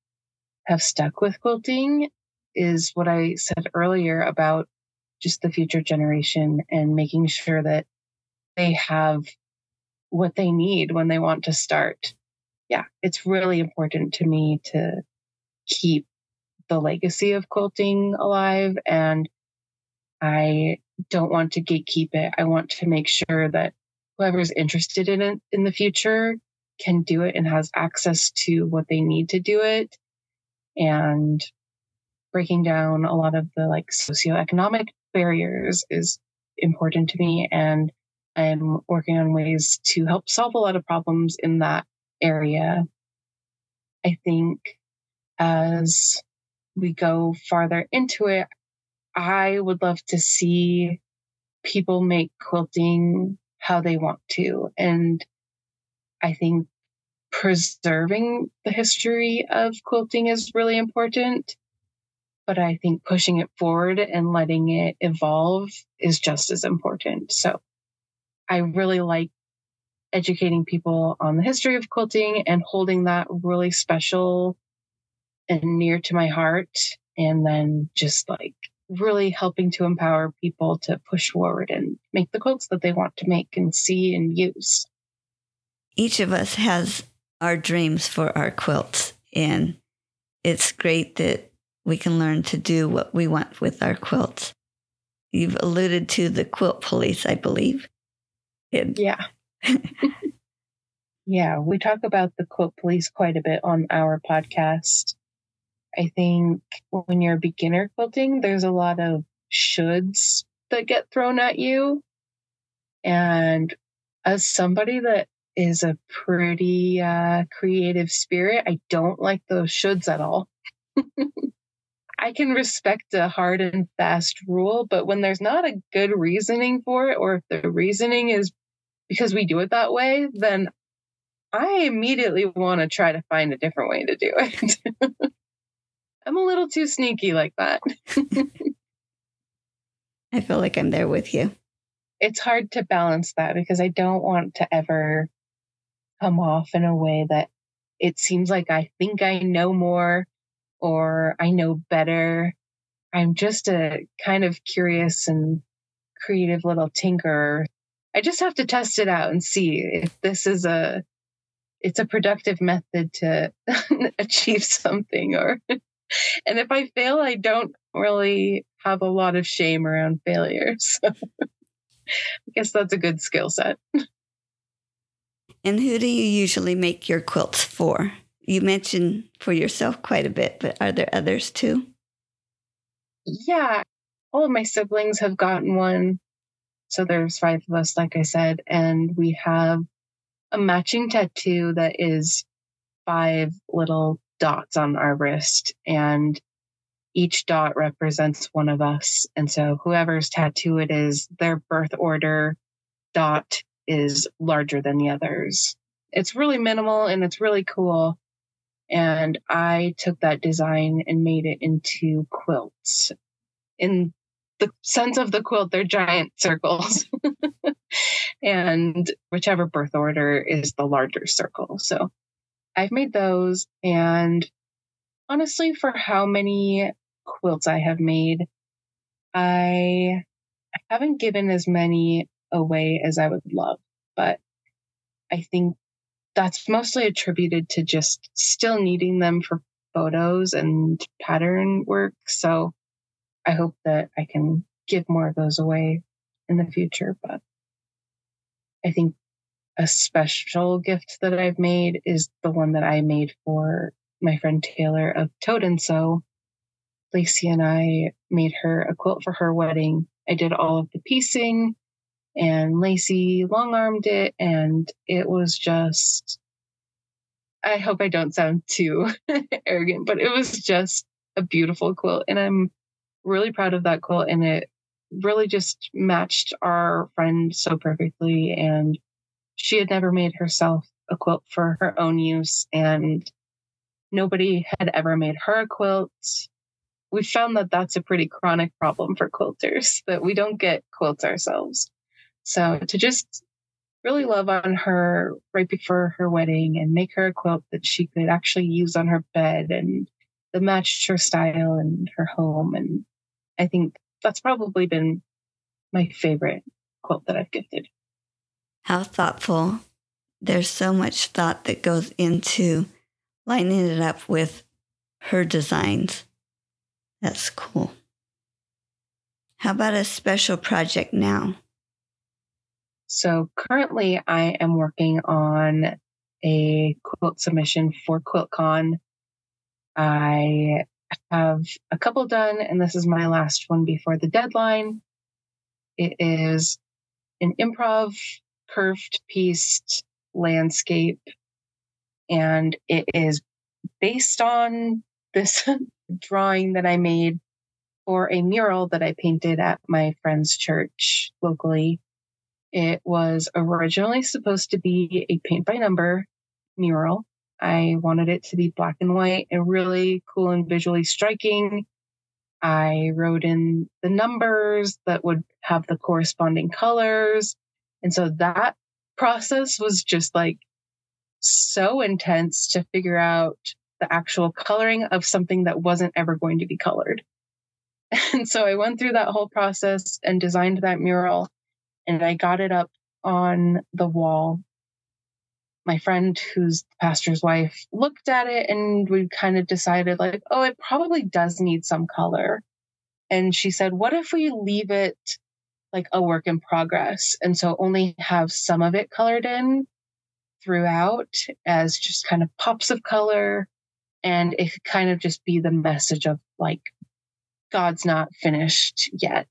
have stuck with quilting is what I said earlier about just the future generation and making sure that they have what they need when they want to start. yeah, it's really important to me to keep the legacy of quilting alive, and I don't want to gatekeep it. I want to make sure that whoever's interested in it in the future can do it and has access to what they need to do it. And breaking down a lot of the socioeconomic barriers is important to me. And I'm working on ways to help solve a lot of problems in that area. I think as we go farther into it, I would love to see people make quilting how they want to. And I think preserving the history of quilting is really important, but I think pushing it forward and letting it evolve is just as important. So I really like educating people on the history of quilting and holding that really special and near to my heart, and then just really helping to empower people to push forward and make the quilts that they want to make and see and use. Each of us has our dreams for our quilts, and it's great that we can learn to do what we want with our quilts. You've alluded to the quilt police, I believe. Yeah. Yeah, we talk about the quilt police quite a bit on our podcast. I think when you're a beginner quilting, there's a lot of shoulds that get thrown at you. And as somebody that is a pretty creative spirit, I don't like those shoulds at all. I can respect a hard and fast rule, but when there's not a good reasoning for it, or if the reasoning is because we do it that way, then I immediately want to try to find a different way to do it. I'm a little too sneaky like that. I feel like I'm there with you. It's hard to balance that because I don't want to ever come off in a way that it seems like I think I know more or I know better. I'm just a kind of curious and creative little tinkerer. I just have to test it out and see if this is it's a productive method to achieve something, or, and if I fail, I don't really have a lot of shame around failure. So I guess that's a good skill set. And who do you usually make your quilts for? You mentioned for yourself quite a bit, but are there others too? Yeah. All of my siblings have gotten one. So there's 5 of us, like I said, and we have a matching tattoo that is 5 little dots on our wrist, and each dot represents one of us. And so whoever's tattoo it is, their birth order dot is larger than the others. It's really minimal and it's really cool. And I took that design and made it into quilts. In the sense of the quilt, they're giant circles. And whichever birth order is the larger circle. So I've made those. And honestly, for how many quilts I have made, I haven't given as many away as I would love. But I think that's mostly attributed to just still needing them for photos and pattern work. So I hope that I can give more of those away in the future. But I think a special gift that I've made is the one that I made for my friend Taylor of Toad and Sew. Lacey and I made her a quilt for her wedding. I did all of the piecing, and Lacey long-armed it, and it was just, I hope I don't sound too arrogant, but it was just a beautiful quilt, and I'm really proud of that quilt, and it really just matched our friend so perfectly. And she had never made herself a quilt for her own use, and nobody had ever made her a quilt. We found that that's a pretty chronic problem for quilters, that we don't get quilts ourselves. So to just really love on her right before her wedding and make her a quilt that she could actually use on her bed and that matched her style and her home. And I think that's probably been my favorite quilt that I've gifted. How thoughtful there's so much thought that goes into lining it up with her designs. That's cool. How about a special project now? So currently I am working on a quilt submission for QuiltCon. I have a couple done, and this is my last one before the deadline. It is an improv curved pieced landscape, and it is based on this drawing that I made for a mural that I painted at my friend's church locally. It was originally supposed to be a paint-by-number mural. I wanted it to be black and white and really cool and visually striking. I wrote in the numbers that would have the corresponding colors. And so that process was just like so intense to figure out the actual coloring of something that wasn't ever going to be colored. And so I went through that whole process and designed that mural, and I got it up on the wall. My friend, who's the pastor's wife, looked at it, and we kind of decided like, oh, it probably does need some color. And she said, what if we leave it like a work in progress? And so only have some of it colored in throughout as just kind of pops of color. And it could kind of just be the message of like, God's not finished yet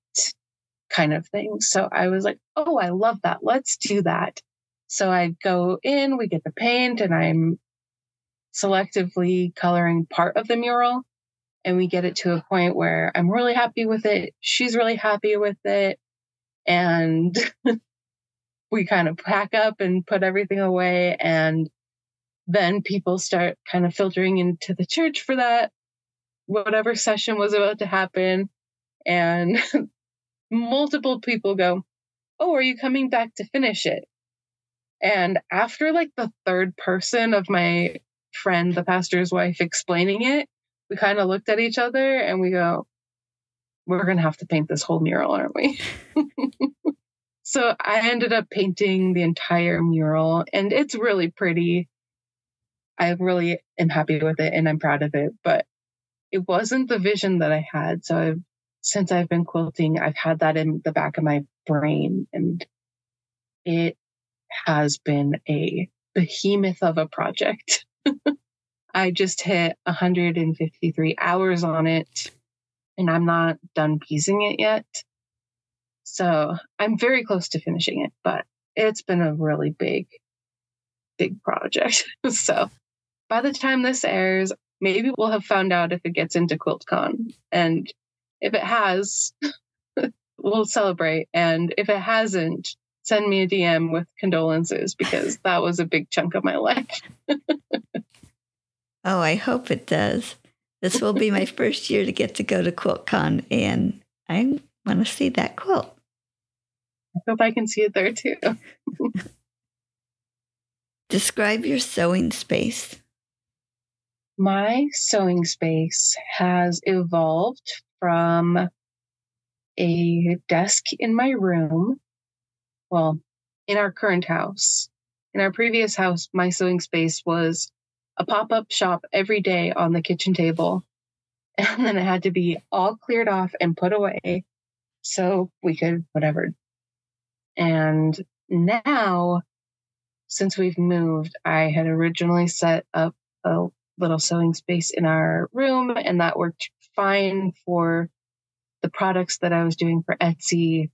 kind of thing. So I was like, oh, I love that. Let's do that. So I go in, we get the paint, and I'm selectively coloring part of the mural. And we get it to a point where I'm really happy with it. She's really happy with it. And we kind of pack up and put everything away. And then people start kind of filtering into the church for that, whatever session was about to happen. And multiple people go, oh, are you coming back to finish it? And after like the third person of my friend, the pastor's wife, explaining it, we kind of looked at each other and we go, we're going to have to paint this whole mural, aren't we? So I ended up painting the entire mural, and it's really pretty. I really am happy with it and I'm proud of it, but it wasn't the vision that I had. So since I've been quilting, I've had that in the back of my brain, and it has been a behemoth of a project. I just hit 153 hours on it, and I'm not done piecing it yet. So I'm very close to finishing it, but it's been a really big, big project. So by the time this airs, maybe we'll have found out if it gets into QuiltCon. And if it has, we'll celebrate. And if it hasn't, send me a DM with condolences, because that was a big chunk of my life. Oh, I hope it does. This will be my first year to get to go to QuiltCon, and I want to see that quilt. I hope I can see it there too. Describe your sewing space. My sewing space has evolved from a desk in my room. Well, in our current house. In our previous house, my sewing space was a pop-up shop every day on the kitchen table. And then it had to be all cleared off and put away so we could whatever. And now, since we've moved, I had originally set up a little sewing space in our room, and that worked fine for the products that I was doing for Etsy.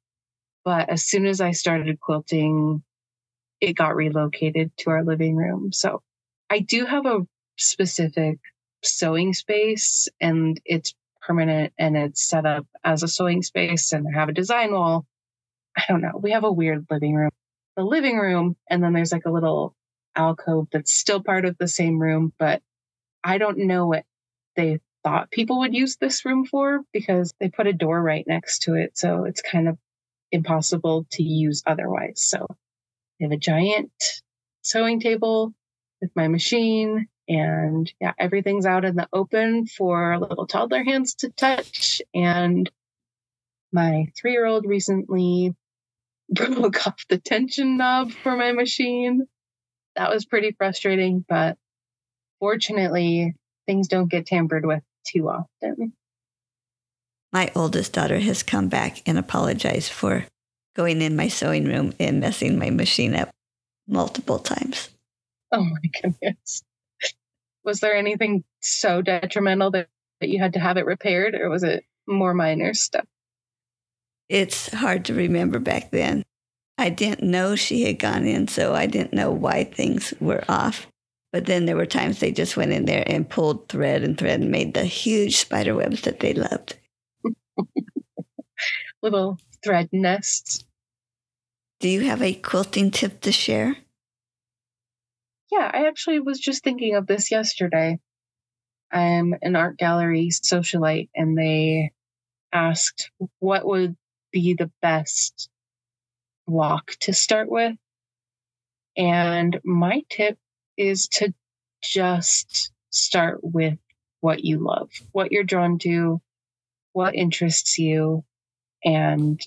But as soon as I started quilting, it got relocated to our living room. So I do have a specific sewing space, and it's permanent, and it's set up as a sewing space, and I have a design wall. I don't know. We have a weird living room. The living room, and then there's like a little alcove that's still part of the same room, but I don't know what they thought people would use this room for, because they put a door right next to it. So it's kind of impossible to use otherwise. So I have a giant sewing table with my machine, and yeah, everything's out in the open for little toddler hands to touch. And my 3-year-old recently broke off the tension knob for my machine. that was pretty frustrating, but fortunately, things don't get tampered with too often. My oldest daughter has come back and apologized for going in my sewing room and messing my machine up multiple times. Oh my goodness. Was there anything so detrimental that you had to have it repaired, or was it more minor stuff? It's hard to remember back then. I didn't know she had gone in, so I didn't know why things were off. But then there were times they just went in there and pulled thread and made the huge spider webs that they loved. Little thread nests. Do you have a quilting tip to share? Yeah, I actually was just thinking of this yesterday. I'm an art gallery socialite, and they asked what would be the best block to start with. And my tip is to just start with what you love, what you're drawn to, what interests you. And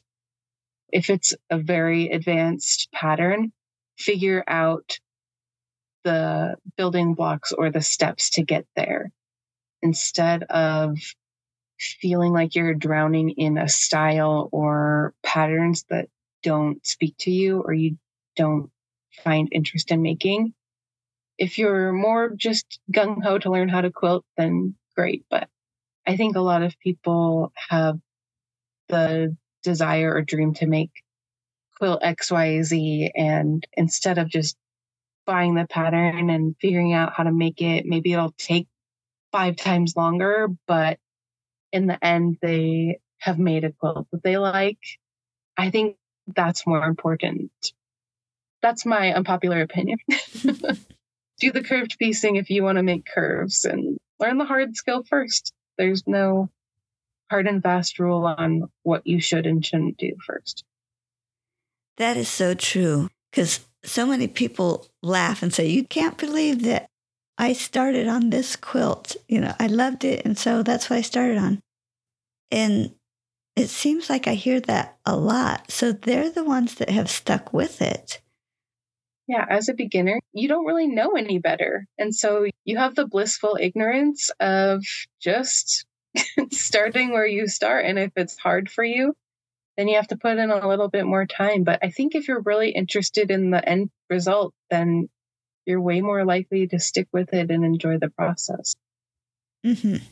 if it's a very advanced pattern, figure out the building blocks or the steps to get there, instead of feeling like you're drowning in a style or patterns that don't speak to you or you don't find interest in making. If you're more just gung-ho to learn how to quilt, then great. But I think a lot of people have the desire or dream to make quilt X, Y, Z, and instead of just buying the pattern and figuring out how to make it, maybe it'll take 5 times longer, but in the end, they have made a quilt that they like. I think that's more important. That's my unpopular opinion. Do the curved piecing if you want to make curves, and learn the hard skill first. There's no hard and fast rule on what you should and shouldn't do first. That is so true, because so many people laugh and say, you can't believe that I started on this quilt. You know, I loved it, and so that's what I started on. And it seems like I hear that a lot. So they're the ones that have stuck with it. Yeah, as a beginner, you don't really know any better. And so you have the blissful ignorance of just starting where you start. And if it's hard for you, then you have to put in a little bit more time. But I think if you're really interested in the end result, then you're way more likely to stick with it and enjoy the process. Mm-hmm.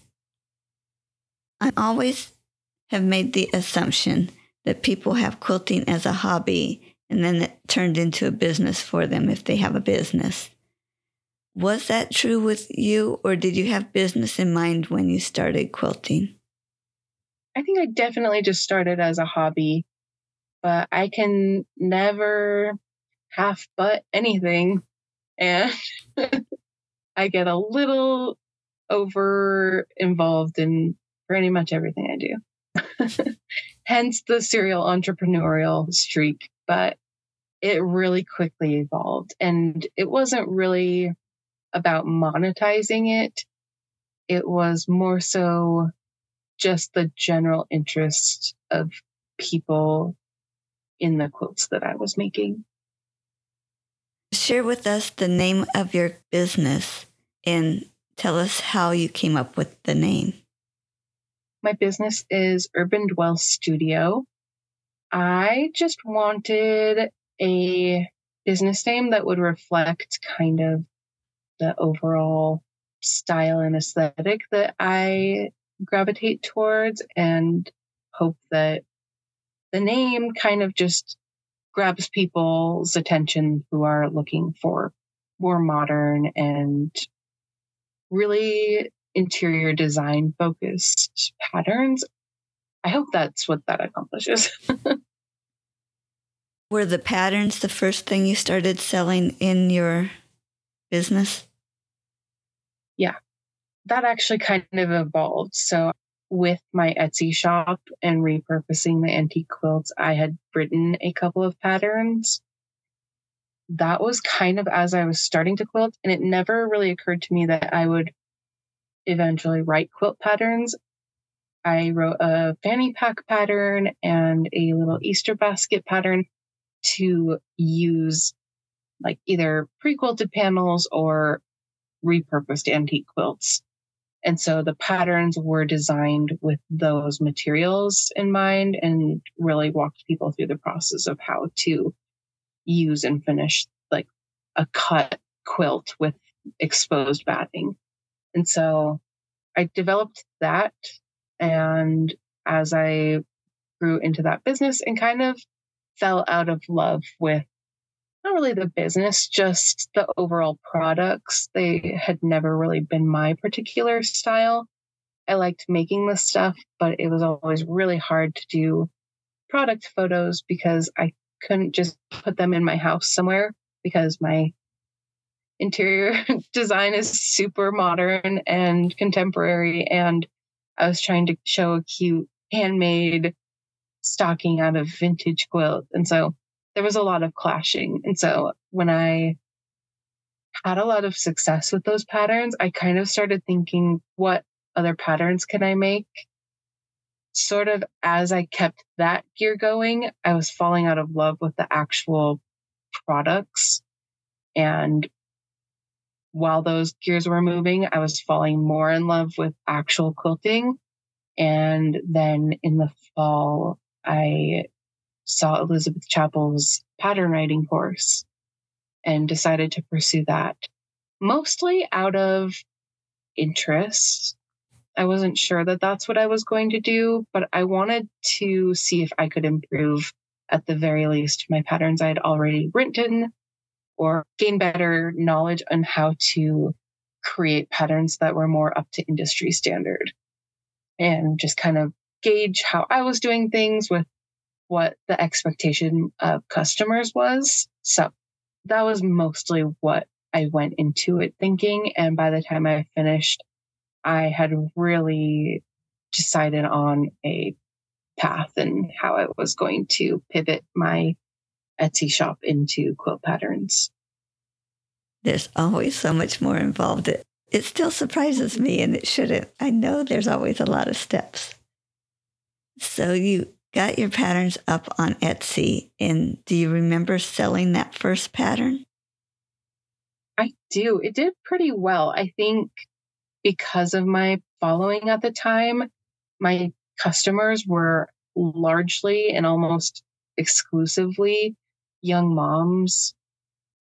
I always have made the assumption that people have quilting as a hobby, and then it turned into a business for them if they have a business. Was that true with you, or did you have business in mind when you started quilting? I think I definitely just started as a hobby, but I can never half-butt anything. And I get a little over-involved in pretty much everything I do. Hence the serial entrepreneurial streak. But it really quickly evolved, and it wasn't really about monetizing it. It was more so just the general interest of people in the quilts that I was making. Share with us the name of your business and tell us how you came up with the name. My business is Urban Dwell Studio. I just wanted a business name that would reflect kind of the overall style and aesthetic that I gravitate towards, and hope that the name kind of just grabs people's attention who are looking for more modern and really interior design focused patterns. I hope that's what that accomplishes. Were the patterns the first thing you started selling in your business? Yeah, that actually kind of evolved. So with my Etsy shop and repurposing the antique quilts, I had written a couple of patterns. That was kind of as I was starting to quilt, and it never really occurred to me that I would eventually write quilt patterns. I wrote a fanny pack pattern and a little Easter basket pattern to use like either pre-quilted panels or repurposed antique quilts. And so the patterns were designed with those materials in mind and really walked people through the process of how to use and finish like a cut quilt with exposed batting. And so I developed that. And as I grew into that business and kind of fell out of love with not really the business, just the overall products. They had never really been my particular style. I liked making this stuff, but it was always really hard to do product photos because I couldn't just put them in my house somewhere because my interior design is super modern and contemporary. And I was trying to show a cute handmade stocking out of vintage quilt. And so there was a lot of clashing. And so when I had a lot of success with those patterns, I kind of started thinking, what other patterns can I make? Sort of as I kept that gear going, I was falling out of love with the actual products. And while those gears were moving, I was falling more in love with actual quilting. And then in the fall, I saw Elizabeth Chappell's pattern writing course and decided to pursue that mostly out of interest. I wasn't sure that that's what I was going to do, but I wanted to see if I could improve at the very least my patterns I had already written or gain better knowledge on how to create patterns that were more up to industry standard and just kind of gauge how I was doing things with what the expectation of customers was. So that was mostly what I went into it thinking. And by the time I finished, I had really decided on a path and how I was going to pivot my Etsy shop into quilt patterns. There's always so much more involved. It still surprises me, and it shouldn't. I know there's always a lot of steps. So you got your patterns up on Etsy, and do you remember selling that first pattern? I do. It did pretty well. I think because of my following at the time, my customers were largely and almost exclusively young moms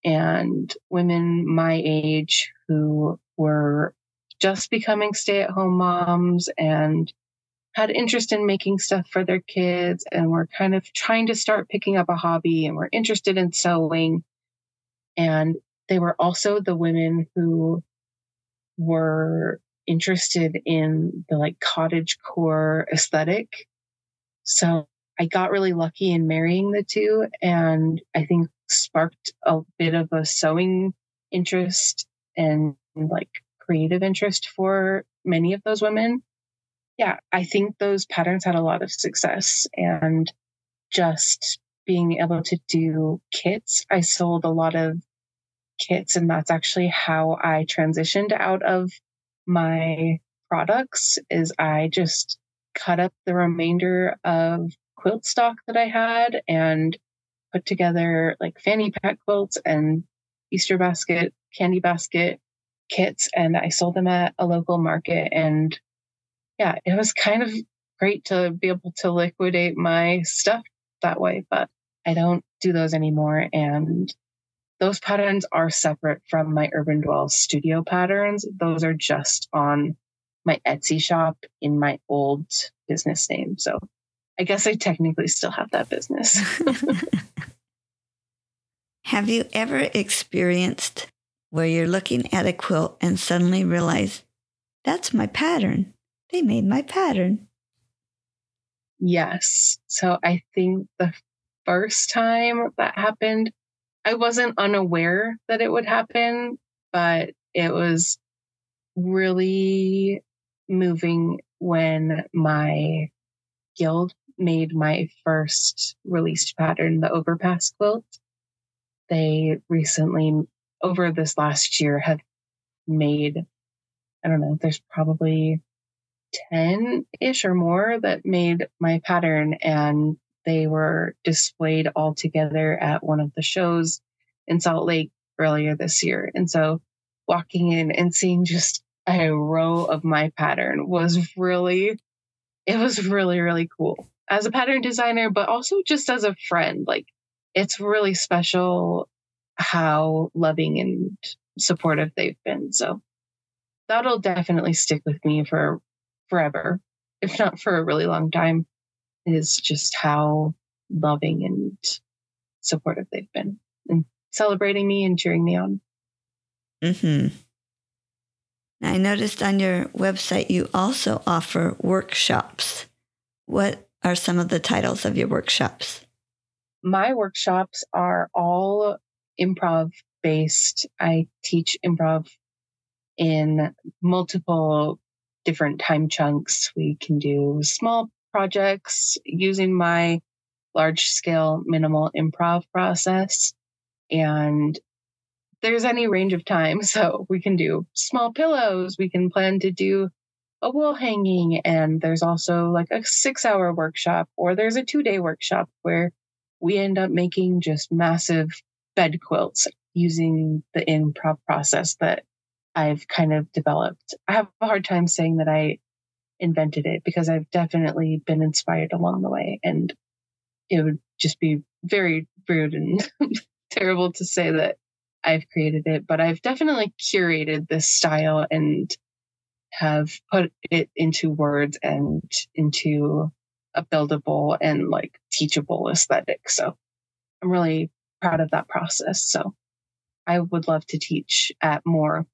and women my age who were just becoming stay-at-home moms and had interest in making stuff for their kids and were kind of trying to start picking up a hobby and were interested in sewing. And they were also the women who were interested in the like cottagecore aesthetic. So I got really lucky in marrying the two, and I think sparked a bit of a sewing interest and like creative interest for many of those women. Yeah, I think those patterns had a lot of success, and just being able to do kits, I sold a lot of kits, and that's actually how I transitioned out of my products is I just cut up the remainder of quilt stock that I had and put together like fanny pack quilts and Easter basket, candy basket kits, and I sold them at a local market. And yeah, it was kind of great to be able to liquidate my stuff that way, but I don't do those anymore. And those patterns are separate from my Urban Dwell Studio patterns. Those are just on my Etsy shop in my old business name. So I guess I technically still have that business. Have you ever experienced where you're looking at a quilt and suddenly realize, that's my pattern? They made my pattern. Yes. So I think the first time that happened, I wasn't unaware that it would happen, but it was really moving when my guild made my first released pattern, the Overpass quilt. They recently, over this last year, have made, I don't know, there's probably 10-ish or more that made my pattern, and they were displayed all together at one of the shows in Salt Lake earlier this year. And so walking in and seeing just a row of my pattern was really cool as a pattern designer, but also just as a friend. Like, it's really special how loving and supportive they've been. So that'll definitely stick with me for forever, if not for a really long time, is just how loving and supportive they've been and celebrating me and cheering me on. Mm-hmm. I noticed on your website you also offer workshops. What are some of the titles of your workshops? My workshops are all improv-based. I teach improv in multiple different time chunks. We can do small projects using my large-scale minimal improv process, and there's any range of time. So we can do small pillows. We can plan to do a wall hanging. And there's also like a 6-hour workshop, or there's a 2-day workshop where we end up making just massive bed quilts using the improv process that I've kind of developed. I have a hard time saying that I invented it because I've definitely been inspired along the way. And it would just be very rude and terrible to say that I've created it, but I've definitely curated this style and have put it into words and into a buildable and like teachable aesthetic. So I'm really proud of that process. So I would love to teach at more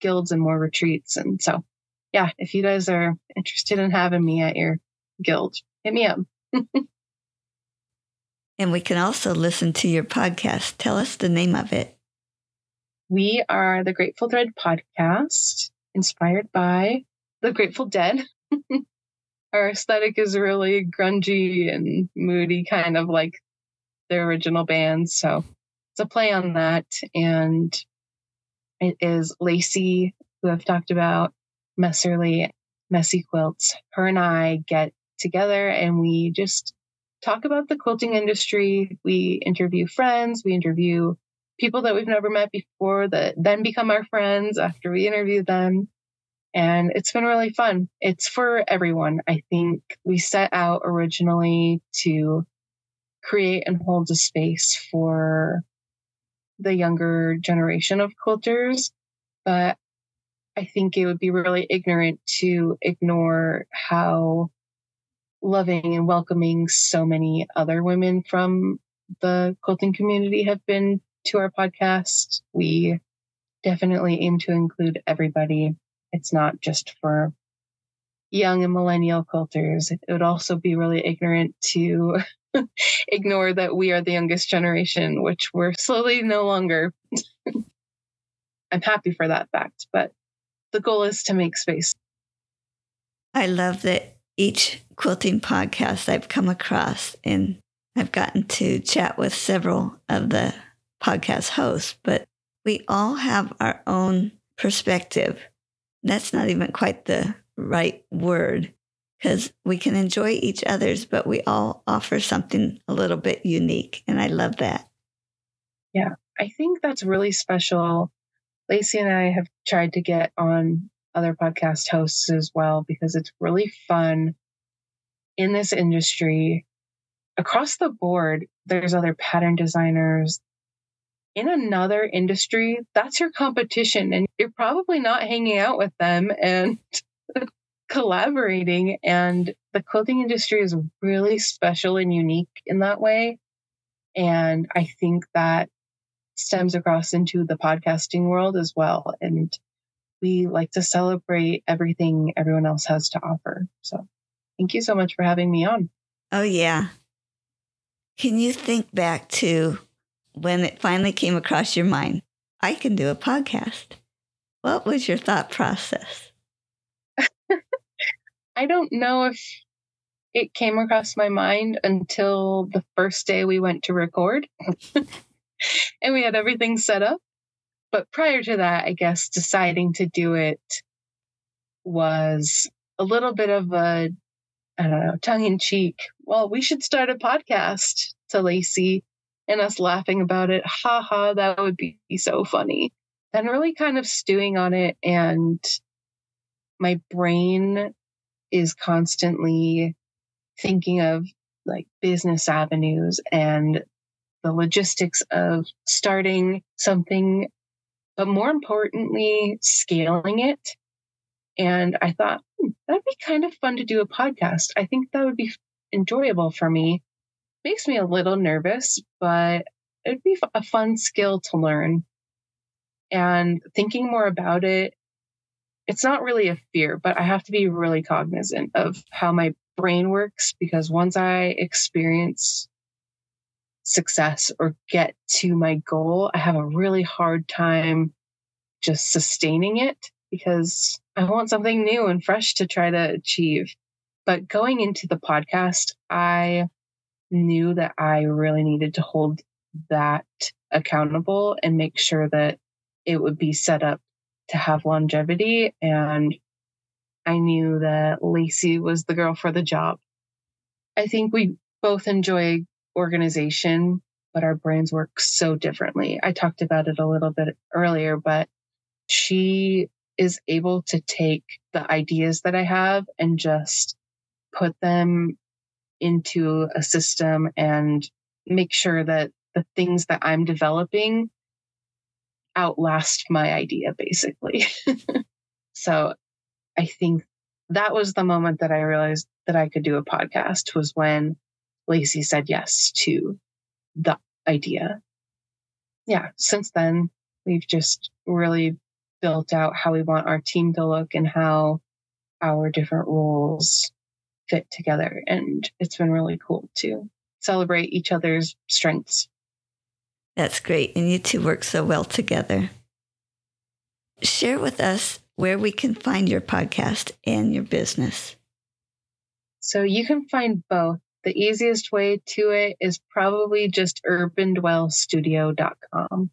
guilds and more retreats. And so, yeah, if you guys are interested in having me at your guild, hit me up. And we can also listen to your podcast. Tell us the name of it. We are The Grateful Thread Podcast, inspired by The Grateful Dead. Our aesthetic is really grungy and moody, kind of like the original bands. So it's a play on that. And it is Lacey, who I've talked about, Messerly, Messy Quilts. Her and I get together and we just talk about the quilting industry. We interview friends. We interview people that we've never met before that then become our friends after we interview them. And it's been really fun. It's for everyone. I think we set out originally to create and hold a space for the younger generation of quilters, but I think it would be really ignorant to ignore how loving and welcoming so many other women from the quilting community have been to our podcast. We definitely aim to include everybody. It's not just for young and millennial quilters. It would also be really ignorant to ignore that we are the youngest generation, which we're slowly no longer. I'm happy for that fact, but the goal is to make space. I love that each quilting podcast I've come across, and I've gotten to chat with several of the podcast host, but we all have our own perspective. That's not even quite the right word, because we can enjoy each other's, but we all offer something a little bit unique. And I love that. Yeah, I think that's really special. Lacey and I have tried to get on other podcast hosts as well, because it's really fun in this industry. Across the board, there's other pattern designers. In another industry, that's your competition, and you're probably not hanging out with them and collaborating. And the clothing industry is really special and unique in that way. And I think that stems across into the podcasting world as well. And we like to celebrate everything everyone else has to offer. So thank you so much for having me on. Oh, yeah. Can you think back to when it finally came across your mind, I can do a podcast? What was your thought process? I don't know if it came across my mind until the first day we went to record and we had everything set up. But prior to that, I guess deciding to do it was a little bit of a, I don't know, tongue in cheek. Well, we should start a podcast to Lacey. and us laughing about it. Ha ha, that would be so funny. And really kind of stewing on it. And my brain is constantly thinking of like business avenues and the logistics of starting something, but more importantly, scaling it. And I thought, that'd be kind of fun to do a podcast. I think that would be enjoyable for me. Makes me a little nervous, but it'd be a fun skill to learn. And thinking more about it, it's not really a fear, but I have to be really cognizant of how my brain works, because once I experience success or get to my goal, I have a really hard time just sustaining it, because I want something new and fresh to try to achieve. But going into the podcast, I knew that I really needed to hold that accountable and make sure that it would be set up to have longevity. And I knew that Lacey was the girl for the job. I think we both enjoy organization, but our brains work so differently. I talked about it a little bit earlier, but she is able to take the ideas that I have and just put them into a system and make sure that the things that I'm developing outlast my idea, basically. So I think that was the moment that I realized that I could do a podcast, was when Lacey said yes to the idea. Yeah, since then, we've just really built out how we want our team to look and how our different roles fit together. And it's been really cool to celebrate each other's strengths. That's great. And you two work so well together. Share with us where we can find your podcast and your business. So you can find both. The easiest way to it is probably just urbandwellstudio.com.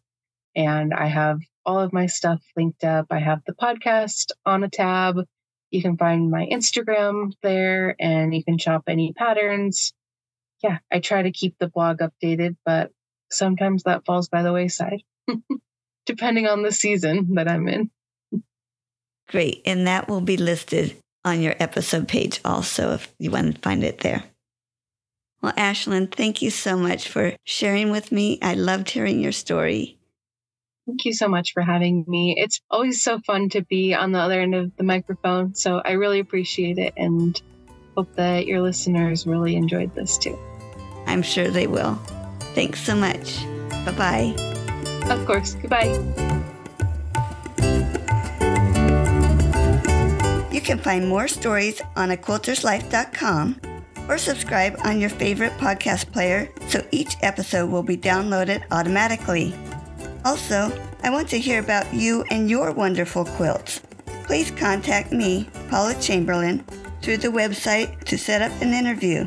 And I have all of my stuff linked up. I have the podcast on a tab. You can find my Instagram there and you can shop any patterns. Yeah, I try to keep the blog updated, but sometimes that falls by the wayside, depending on the season that I'm in. Great. And that will be listed on your episode page also if you want to find it there. Well, Ashlyn, thank you so much for sharing with me. I loved hearing your story. Thank you so much for having me. It's always so fun to be on the other end of the microphone, so I really appreciate it and hope that your listeners really enjoyed this too. I'm sure they will. Thanks so much. Bye-bye. Of course. Goodbye. You can find more stories on aquilterslife.com or subscribe on your favorite podcast player so each episode will be downloaded automatically. Also, I want to hear about you and your wonderful quilts. Please contact me, Paula Chamberlain, through the website to set up an interview.